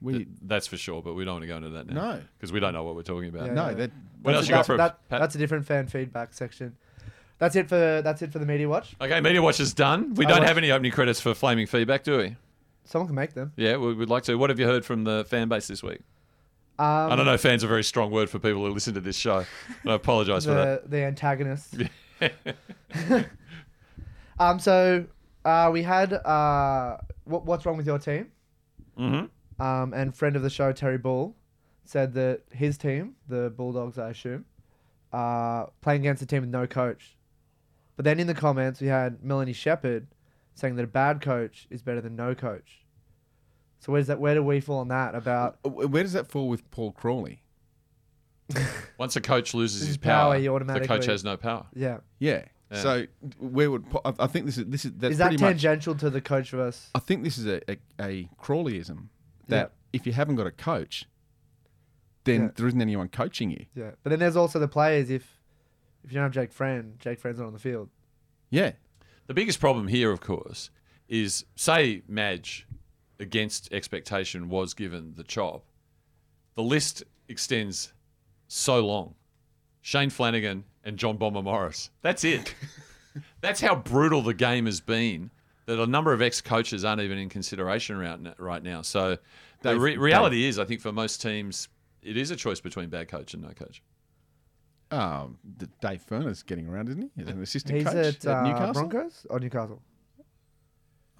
We, that's for sure, but we don't want to go into that now. No. Because we don't know what we're talking about. Yeah, no. That, what else you got for that, Pat? That's a different fan feedback section. That's it for that's it for the Media Watch. Okay, Media Watch is done. We I don't watch. have any opening credits for Flaming Feedback, do we? Someone can make them. Yeah, we would like to. What have you heard from the fan base this week? Um, I don't know if fan's a very strong word for people who listen to this show. I apologise for that. The antagonists. um, so uh, we had uh, what, What's Wrong With Your Team? Mm-hmm. Um, and friend of the show, Terry Bull, said that his team, the Bulldogs, I assume, uh, playing against a team with no coach. But then in the comments, we had Melanie Shepherd saying that a bad coach is better than no coach. So where's that? Where do we fall on that? About where does that fall with Paul Crawley? Once a coach loses his power, power automatically... the coach has no power. Yeah. Yeah. Yeah. So where would I think this is? This is that's is that tangential much, to the coach versus? I think this is a a, a Crawleyism. That yeah. if you haven't got a coach, then yeah. there isn't anyone coaching you. Yeah, but then there's also the players. If if you don't have Jake Friend, Jake Friend's not on the field. Yeah. The biggest problem here, of course, is say Madge, against expectation, was given the chop. The list extends so long. Shane Flanagan and John Bomber Morris. That's it. That's how brutal the game has been. That a number of ex-coaches aren't even in consideration right now. So the re- reality is, I think for most teams, it is a choice between bad coach and no coach. Um, Dave Furner's getting around, isn't he? As an assistant He's coach at, at uh, Newcastle. Broncos or Newcastle?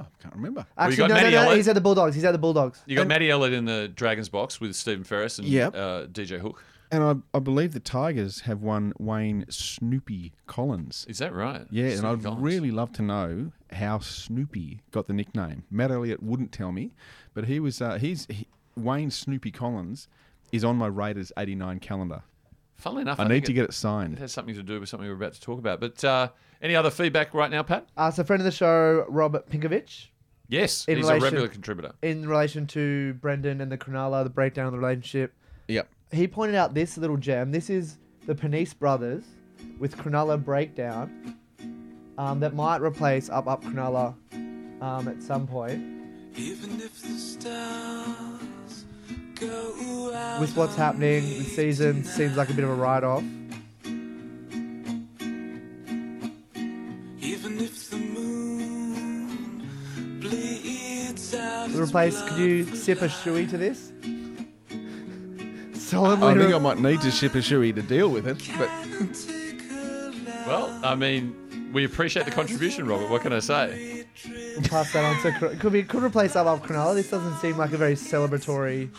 Oh, I can't remember. Actually, well, no, no, no, no, he's at the Bulldogs. He's at the Bulldogs. You got and, Matty Elliott in the Dragons box with Stephen Ferris and yep. uh, D J Hook. And I, I believe the Tigers have one Wayne Snoopy Collins. Is that right? Yeah, Snoopy and I'd Collins. really love to know how Snoopy got the nickname. Matt Elliott wouldn't tell me, but he was uh, he's he, Wayne Snoopy Collins is on my Raiders eighty-nine calendar. Funnily enough, I, I need to it, get it signed. It has something to do with something we're about to talk about. But uh, any other feedback right now, Pat? Uh, so, friend of the show, Robert Pinkovich. Yes, in he's relation, a regular contributor. In relation to Brendan and the Cronulla, the breakdown of the relationship. Yep. He pointed out this little gem. This is the Panisse brothers with Cronulla breakdown um, that might replace Up Up Cronulla um, at some point. Even if the stars go out, with what's happening, the season seems like a bit of a write-off. Replace, could you ship a shoey to this? Solemnly I think re- I might need to ship a shoey to deal with it. But well, I mean, we appreciate the contribution, Robert. What can I say? We'll pass that on to could we could replace Up Up Cronulla. This doesn't seem like a very celebratory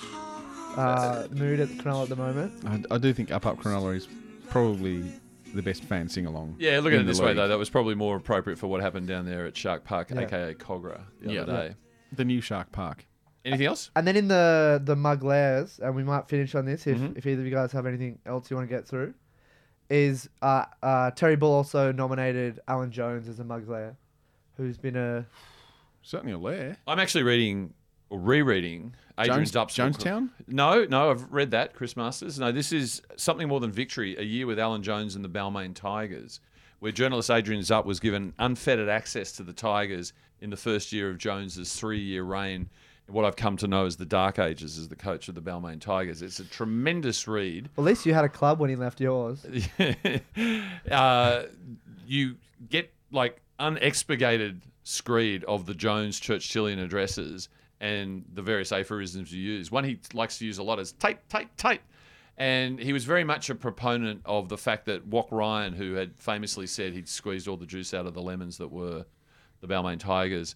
uh, mood at Cronulla at the moment. I, I do think Up Up Cronulla is probably the best fan sing along. Yeah, look at it this league. way though. That was probably more appropriate for what happened down there at Shark Park, yeah. aka Cogra, the yeah. other day. Yeah. The new Shark Park. Anything else? And then in the, the Muglares, and we might finish on this if, mm-hmm. if either of you guys have anything else you want to get through, is uh, uh, Terry Bull also nominated Alan Jones as a Muglair, who's been a... Certainly a lair. I'm actually reading, or rereading, Adrian Jones, Dupp's Jonestown? Book. No, no, I've read that, Chris Masters. No, this is Something More Than Victory, a year with Alan Jones and the Balmain Tigers, where journalist Adrian Zupp was given unfettered access to the Tigers in the first year of Jones's three-year reign, and what I've come to know as the Dark Ages as the coach of the Balmain Tigers. It's a tremendous read. Well, at least you had a club when he left yours. uh, you get like unexpurgated screed of the Jones Churchillian addresses and the various aphorisms you use. One he likes to use a lot is tight, tight, tight. And he was very much a proponent of the fact that Wok Ryan, who had famously said he'd squeezed all the juice out of the lemons that were the Balmain Tigers,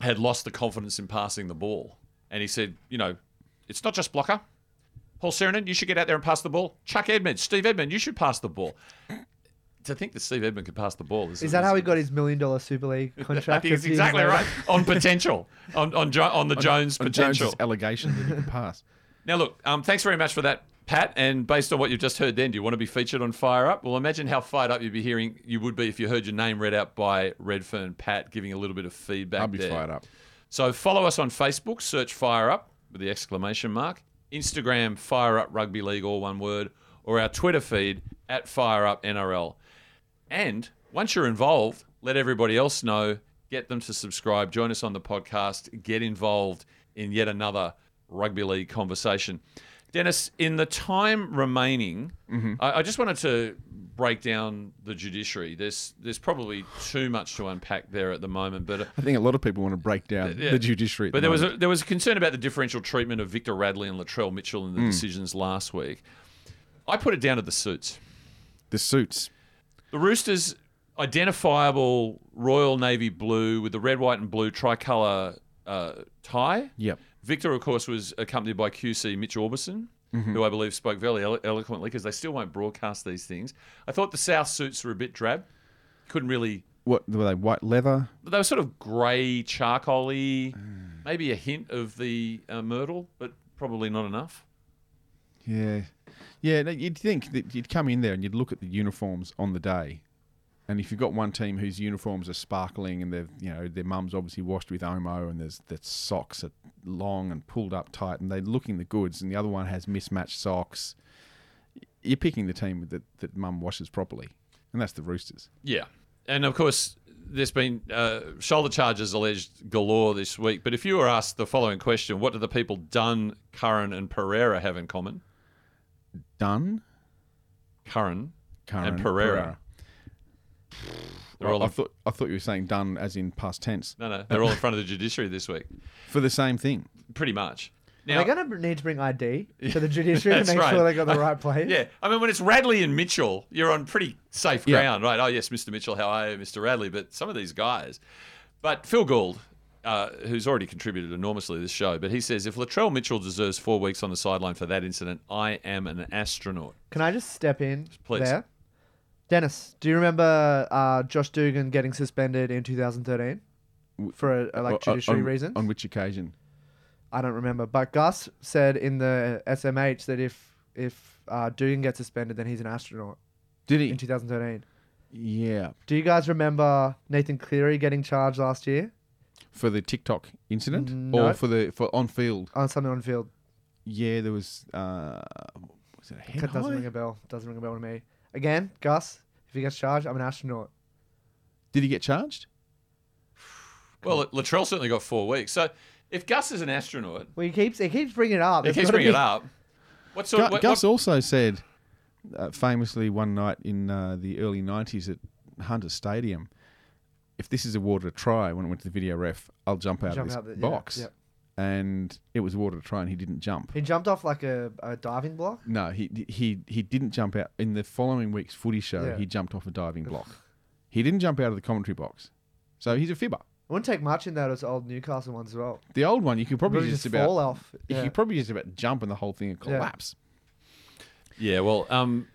had lost the confidence in passing the ball. And he said, you know, it's not just blocker. Paul Serinin, you should get out there and pass the ball. Chuck Edmonds, Steve Edmund, you should pass the ball. To think that Steve Edmund could pass the ball. Is, is that how he got his million-dollar Super League contract? That's exactly right. On potential. On on, jo- on the on, Jones on potential. Jones' allegation that he could pass. Now, look, um, thanks very much for that, Pat. And based on what you've just heard then, do you want to be featured on Fire Up? Well, imagine how fired up you'd be hearing you would be if you heard your name read out by Redfern Pat, giving a little bit of feedback I'll be there. Fired up. So follow us on Facebook, search Fire Up with the exclamation mark. Instagram, Fire Up Rugby League, all one word. Or our Twitter feed, at Fire Up N R L. And once you're involved, let everybody else know. Get them to subscribe. Join us on the podcast. Get involved in yet another rugby league conversation. Dennis, in the time remaining, mm-hmm. I, I just wanted to break down the judiciary. There's there's probably too much to unpack there at the moment, but I think a lot of people want to break down yeah, the judiciary. But the there moment. was a, there was a concern about the differential treatment of Victor Radley and Latrell Mitchell in the mm. decisions last week. I put it down to the suits. The suits. The Roosters' identifiable Royal Navy blue with the red, white, and blue tricolour uh, tie. Yep. Victor, of course, was accompanied by Q C Mitch Orbison, mm-hmm. who I believe spoke very elo- eloquently because they still won't broadcast these things. I thought the South suits were a bit drab. Couldn't really... What, were they white leather? They were sort of grey, charcoal-y, mm. maybe a hint of the uh, myrtle, but probably not enough. Yeah. Yeah, you'd think that you'd come in there and you'd look at the uniforms on the day. And if you've got one team whose uniforms are sparkling and they've, you know, their mum's obviously washed with Omo and there's the socks are long and pulled up tight and they're looking the goods, and the other one has mismatched socks, you're picking the team that, that mum washes properly, and that's the Roosters. Yeah, and of course there's been uh, shoulder charges alleged galore this week. But if you were asked the following question, what do the people Dunn, Curran, and Pereira have in common? Dunn, Curran, Curran and Pereira. Pereira. They're all I, in... thought, I thought you were saying done as in past tense. No, no. They're all in front of the judiciary this week. For the same thing. Pretty much. Now, are they going to need to bring I D to the judiciary to make right. sure they got the right place? Yeah. I mean, when it's Radley and Mitchell, you're on pretty safe ground, yeah. right? Oh, yes, Mister Mitchell, how are you, Mister Radley? But some of these guys. But Phil Gould, uh, who's already contributed enormously to this show, but he says, if Latrell Mitchell deserves four weeks on the sideline for that incident, I am an astronaut. Can I just step in Please. there? Dennis, do you remember uh, Josh Dugan getting suspended in two thousand thirteen for a, a, like judiciary on, reasons? On which occasion? I don't remember. But Gus said in the S M H that if if uh, Dugan gets suspended, then he's an astronaut. Did he? In twenty thirteen. Yeah. Do you guys remember Nathan Cleary getting charged last year for the TikTok incident, no. or for the for on field? Oh, something on field. Yeah, there was. Uh, was it a head high? Doesn't ring a bell. Doesn't ring a bell to me. Again, Gus, if he gets charged, I'm an astronaut. Did he get charged? Well, Latrell certainly got four weeks. So if Gus is an astronaut... Well, he keeps, he keeps bringing it up. He keeps bringing be... it up. What sort Gu- of, what, Gus what... also said, uh, famously one night in uh, the early nineties at Hunter Stadium, if this is awarded a try, when it went to the video ref, I'll jump out jump of this out the, box. Yeah, yeah. And it was awarded a try and he didn't jump. He jumped off like a, a diving block? No, he he he didn't jump out. In the following week's footy show, yeah. he jumped off a diving block. He didn't jump out of the commentary box. So he's a fibber. It wouldn't take much in that as old Newcastle ones as well. The old one, you could probably, probably just, just about... fall off. Yeah. You could probably just about jump and the whole thing would collapse. Yeah, yeah well, um,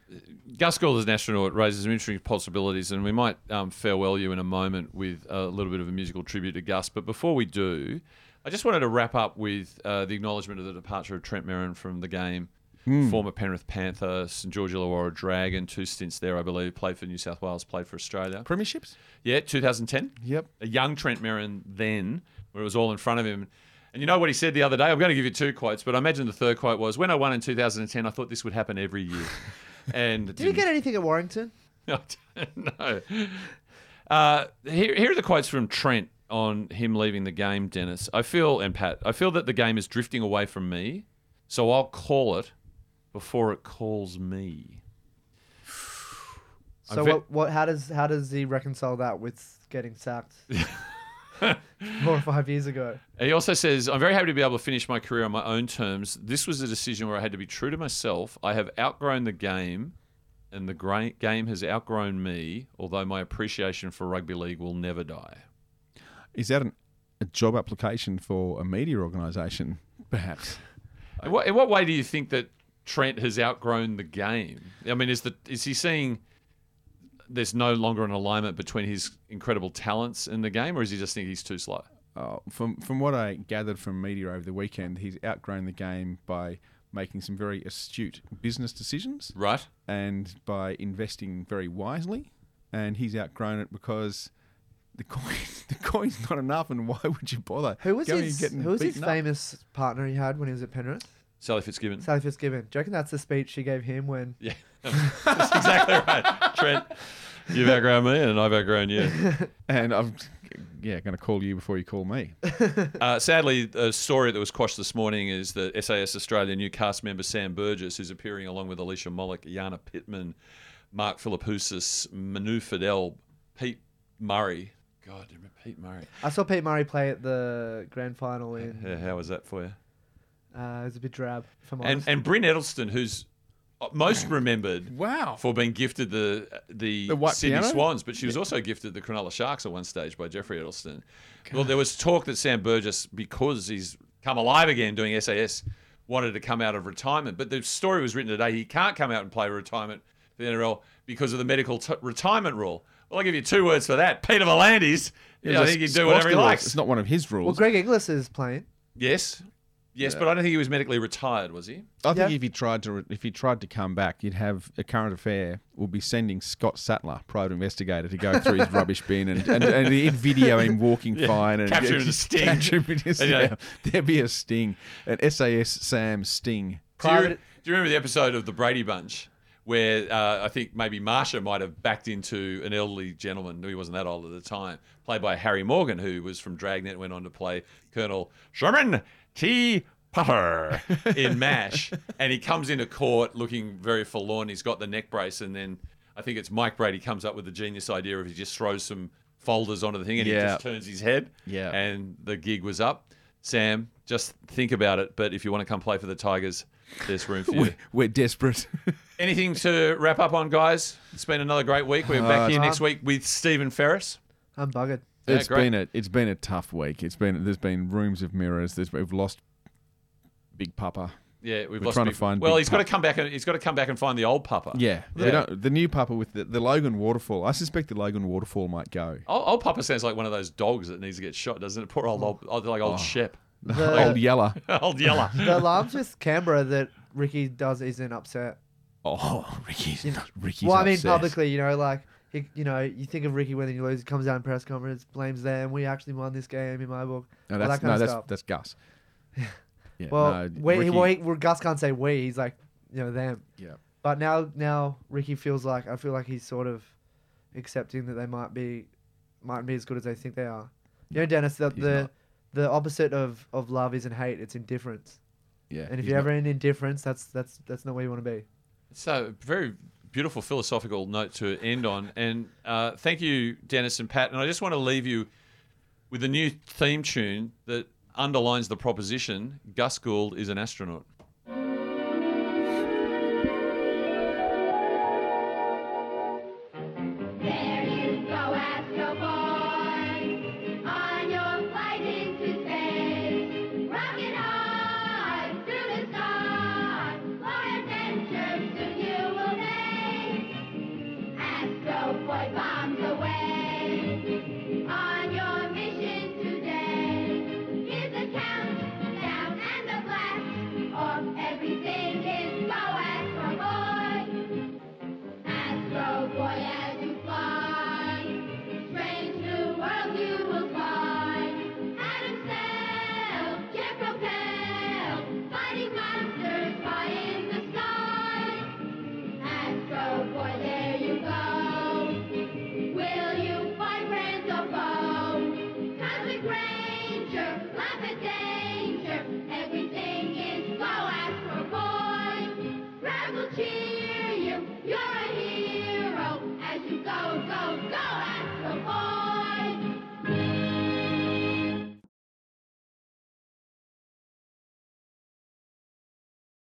Gus Gould as an astronaut raises some interesting possibilities, and we might um, farewell you in a moment with a little bit of a musical tribute to Gus. But before we do, I just wanted to wrap up with uh, the acknowledgement of the departure of Trent Merrin from the game. Mm. Former Penrith Panther, St George Illawarra Dragon, two stints there, I believe. Played for New South Wales, played for Australia. Premierships? Yeah, two thousand ten. Yep. A young Trent Merrin then, where it was all in front of him. And you know what he said the other day? I'm going to give you two quotes, but I imagine the third quote was, when I won in two thousand ten, I thought this would happen every year. And Did he get anything at Warrington? No. no. Uh, here, here are the quotes from Trent on him leaving the game, Dennis. I feel, and Pat, I feel that the game is drifting away from me, so I'll call it before it calls me. So ve- what? What? How does how does he reconcile that with getting sacked four or five years ago? He also says, "I'm very happy to be able to finish my career on my own terms. This was a decision where I had to be true to myself. I have outgrown the game, and the gra- game has outgrown me. Although my appreciation for rugby league will never die." Is that an, a job application for a media organisation, perhaps? In what, in what way do you think that Trent has outgrown the game? I mean, is the is he seeing there's no longer an alignment between his incredible talents and the game, or is he just thinking he's too slow? Oh, from from what I gathered from media over the weekend, he's outgrown the game by making some very astute business decisions, right? And by investing very wisely, and he's outgrown it because the coin the coin's not enough, and why would you bother? Who was Going his Who was his famous up? partner he had when he was at Penrith? Sally Fitzgibbon. Sally Fitzgibbon. Do you reckon that's the speech she gave him when... Yeah, that's exactly right. Trent, you've outgrown me and I've outgrown you. And I'm, yeah, going to call you before you call me. Uh, sadly, a story that was quashed this morning is that S A S Australia new cast member Sam Burgess, who's appearing along with Alicia Molik, Yana Pittman, Mark Philippoussis, Manu Fidel, Pete Murray. God, do you remember Pete Murray? I saw Pete Murray play at the grand final in... Yeah, how was that for you? Uh, it was a bit drab. And, and Bryn Edelston, who's most remembered wow. for being gifted the the, the Sydney piano? Swans, but she was yeah. also gifted the Cronulla Sharks at one stage by Jeffrey Edelston. God. Well, there was talk that Sam Burgess, because he's come alive again doing S A S, wanted to come out of retirement. But the story was written today, he can't come out and play retirement for the N R L because of the medical t- retirement rule. Well, I'll give you two words for that. Peter V'landys, yeah, you know, I think he can do whatever he likes. It's not one of his rules. Well, Greg Inglis is playing. Yes. Yes, but I don't think he was medically retired, was he? I think yeah. if he tried to if he tried to come back, you'd have a current affair. We'll be sending Scott Sattler, private investigator, to go through his rubbish bin and, and, and he'd video him walking yeah. fine. And capture him in a sting. Capture him in a sting. Yeah. There'd be a sting. An S A S Sam sting. Private... Do, you, do you remember the episode of The Brady Bunch where uh, I think maybe Marsha might have backed into an elderly gentleman, who wasn't that old at the time, played by Harry Morgan, who was from Dragnet, went on to play Colonel Sherman T. Potter in MASH, and he comes into court looking very forlorn. He's got the neck brace, and then I think it's Mike Brady comes up with the genius idea of he just throws some folders onto the thing and yeah. he just turns his head, yeah. and the gig was up. Sam, just think about it, but if you want to come play for the Tigers, there's room for you. We're, we're desperate. Anything to wrap up on, guys? It's been another great week. We're back uh, here next week with Stephen Ferris. I'm buggered. Yeah, it's great. been a it's been a tough week. It's been there's been rooms of mirrors. There's, we've lost Big Papa. Yeah, we've We're lost. Trying big, to find well, Big he's Papa. got to come back and he's got to come back and find the old Papa. Yeah, yeah. We don't, the new Papa with the, the Logan Waterfall. I suspect the Logan Waterfall might go. Old, old Papa sounds like one of those dogs that needs to get shot, doesn't it? Poor old old, old like old oh. Shep, the, old Yeller, old Yeller. The alarms with Canberra that Ricky does isn't upset. Oh, Ricky's you know, not Ricky's. Well, upset. I mean publicly, you know, like. He, you know, you think of Ricky when he loses, comes out in press conference, blames them. We actually won this game in my book. No, that's, that kind no, of that's, stuff. that's Gus. yeah, well, no, we, Ricky... well, he, well, Gus can't say we. He's like, you know, them. Yeah. But now, now Ricky feels like I feel like he's sort of accepting that they might be, might be as good as they think they are. You know, Dennis, that the not. the opposite of, of love isn't hate; it's indifference. Yeah. And if you're ever not. in indifference, that's that's that's not where you want to be. So very beautiful philosophical note to end on, and uh, thank you, Dennis and Pat. And I just want to leave you with a new theme tune that underlines the proposition: Gus Gould is an astronaut. Danger, everything is low astro boy. Travel cheese.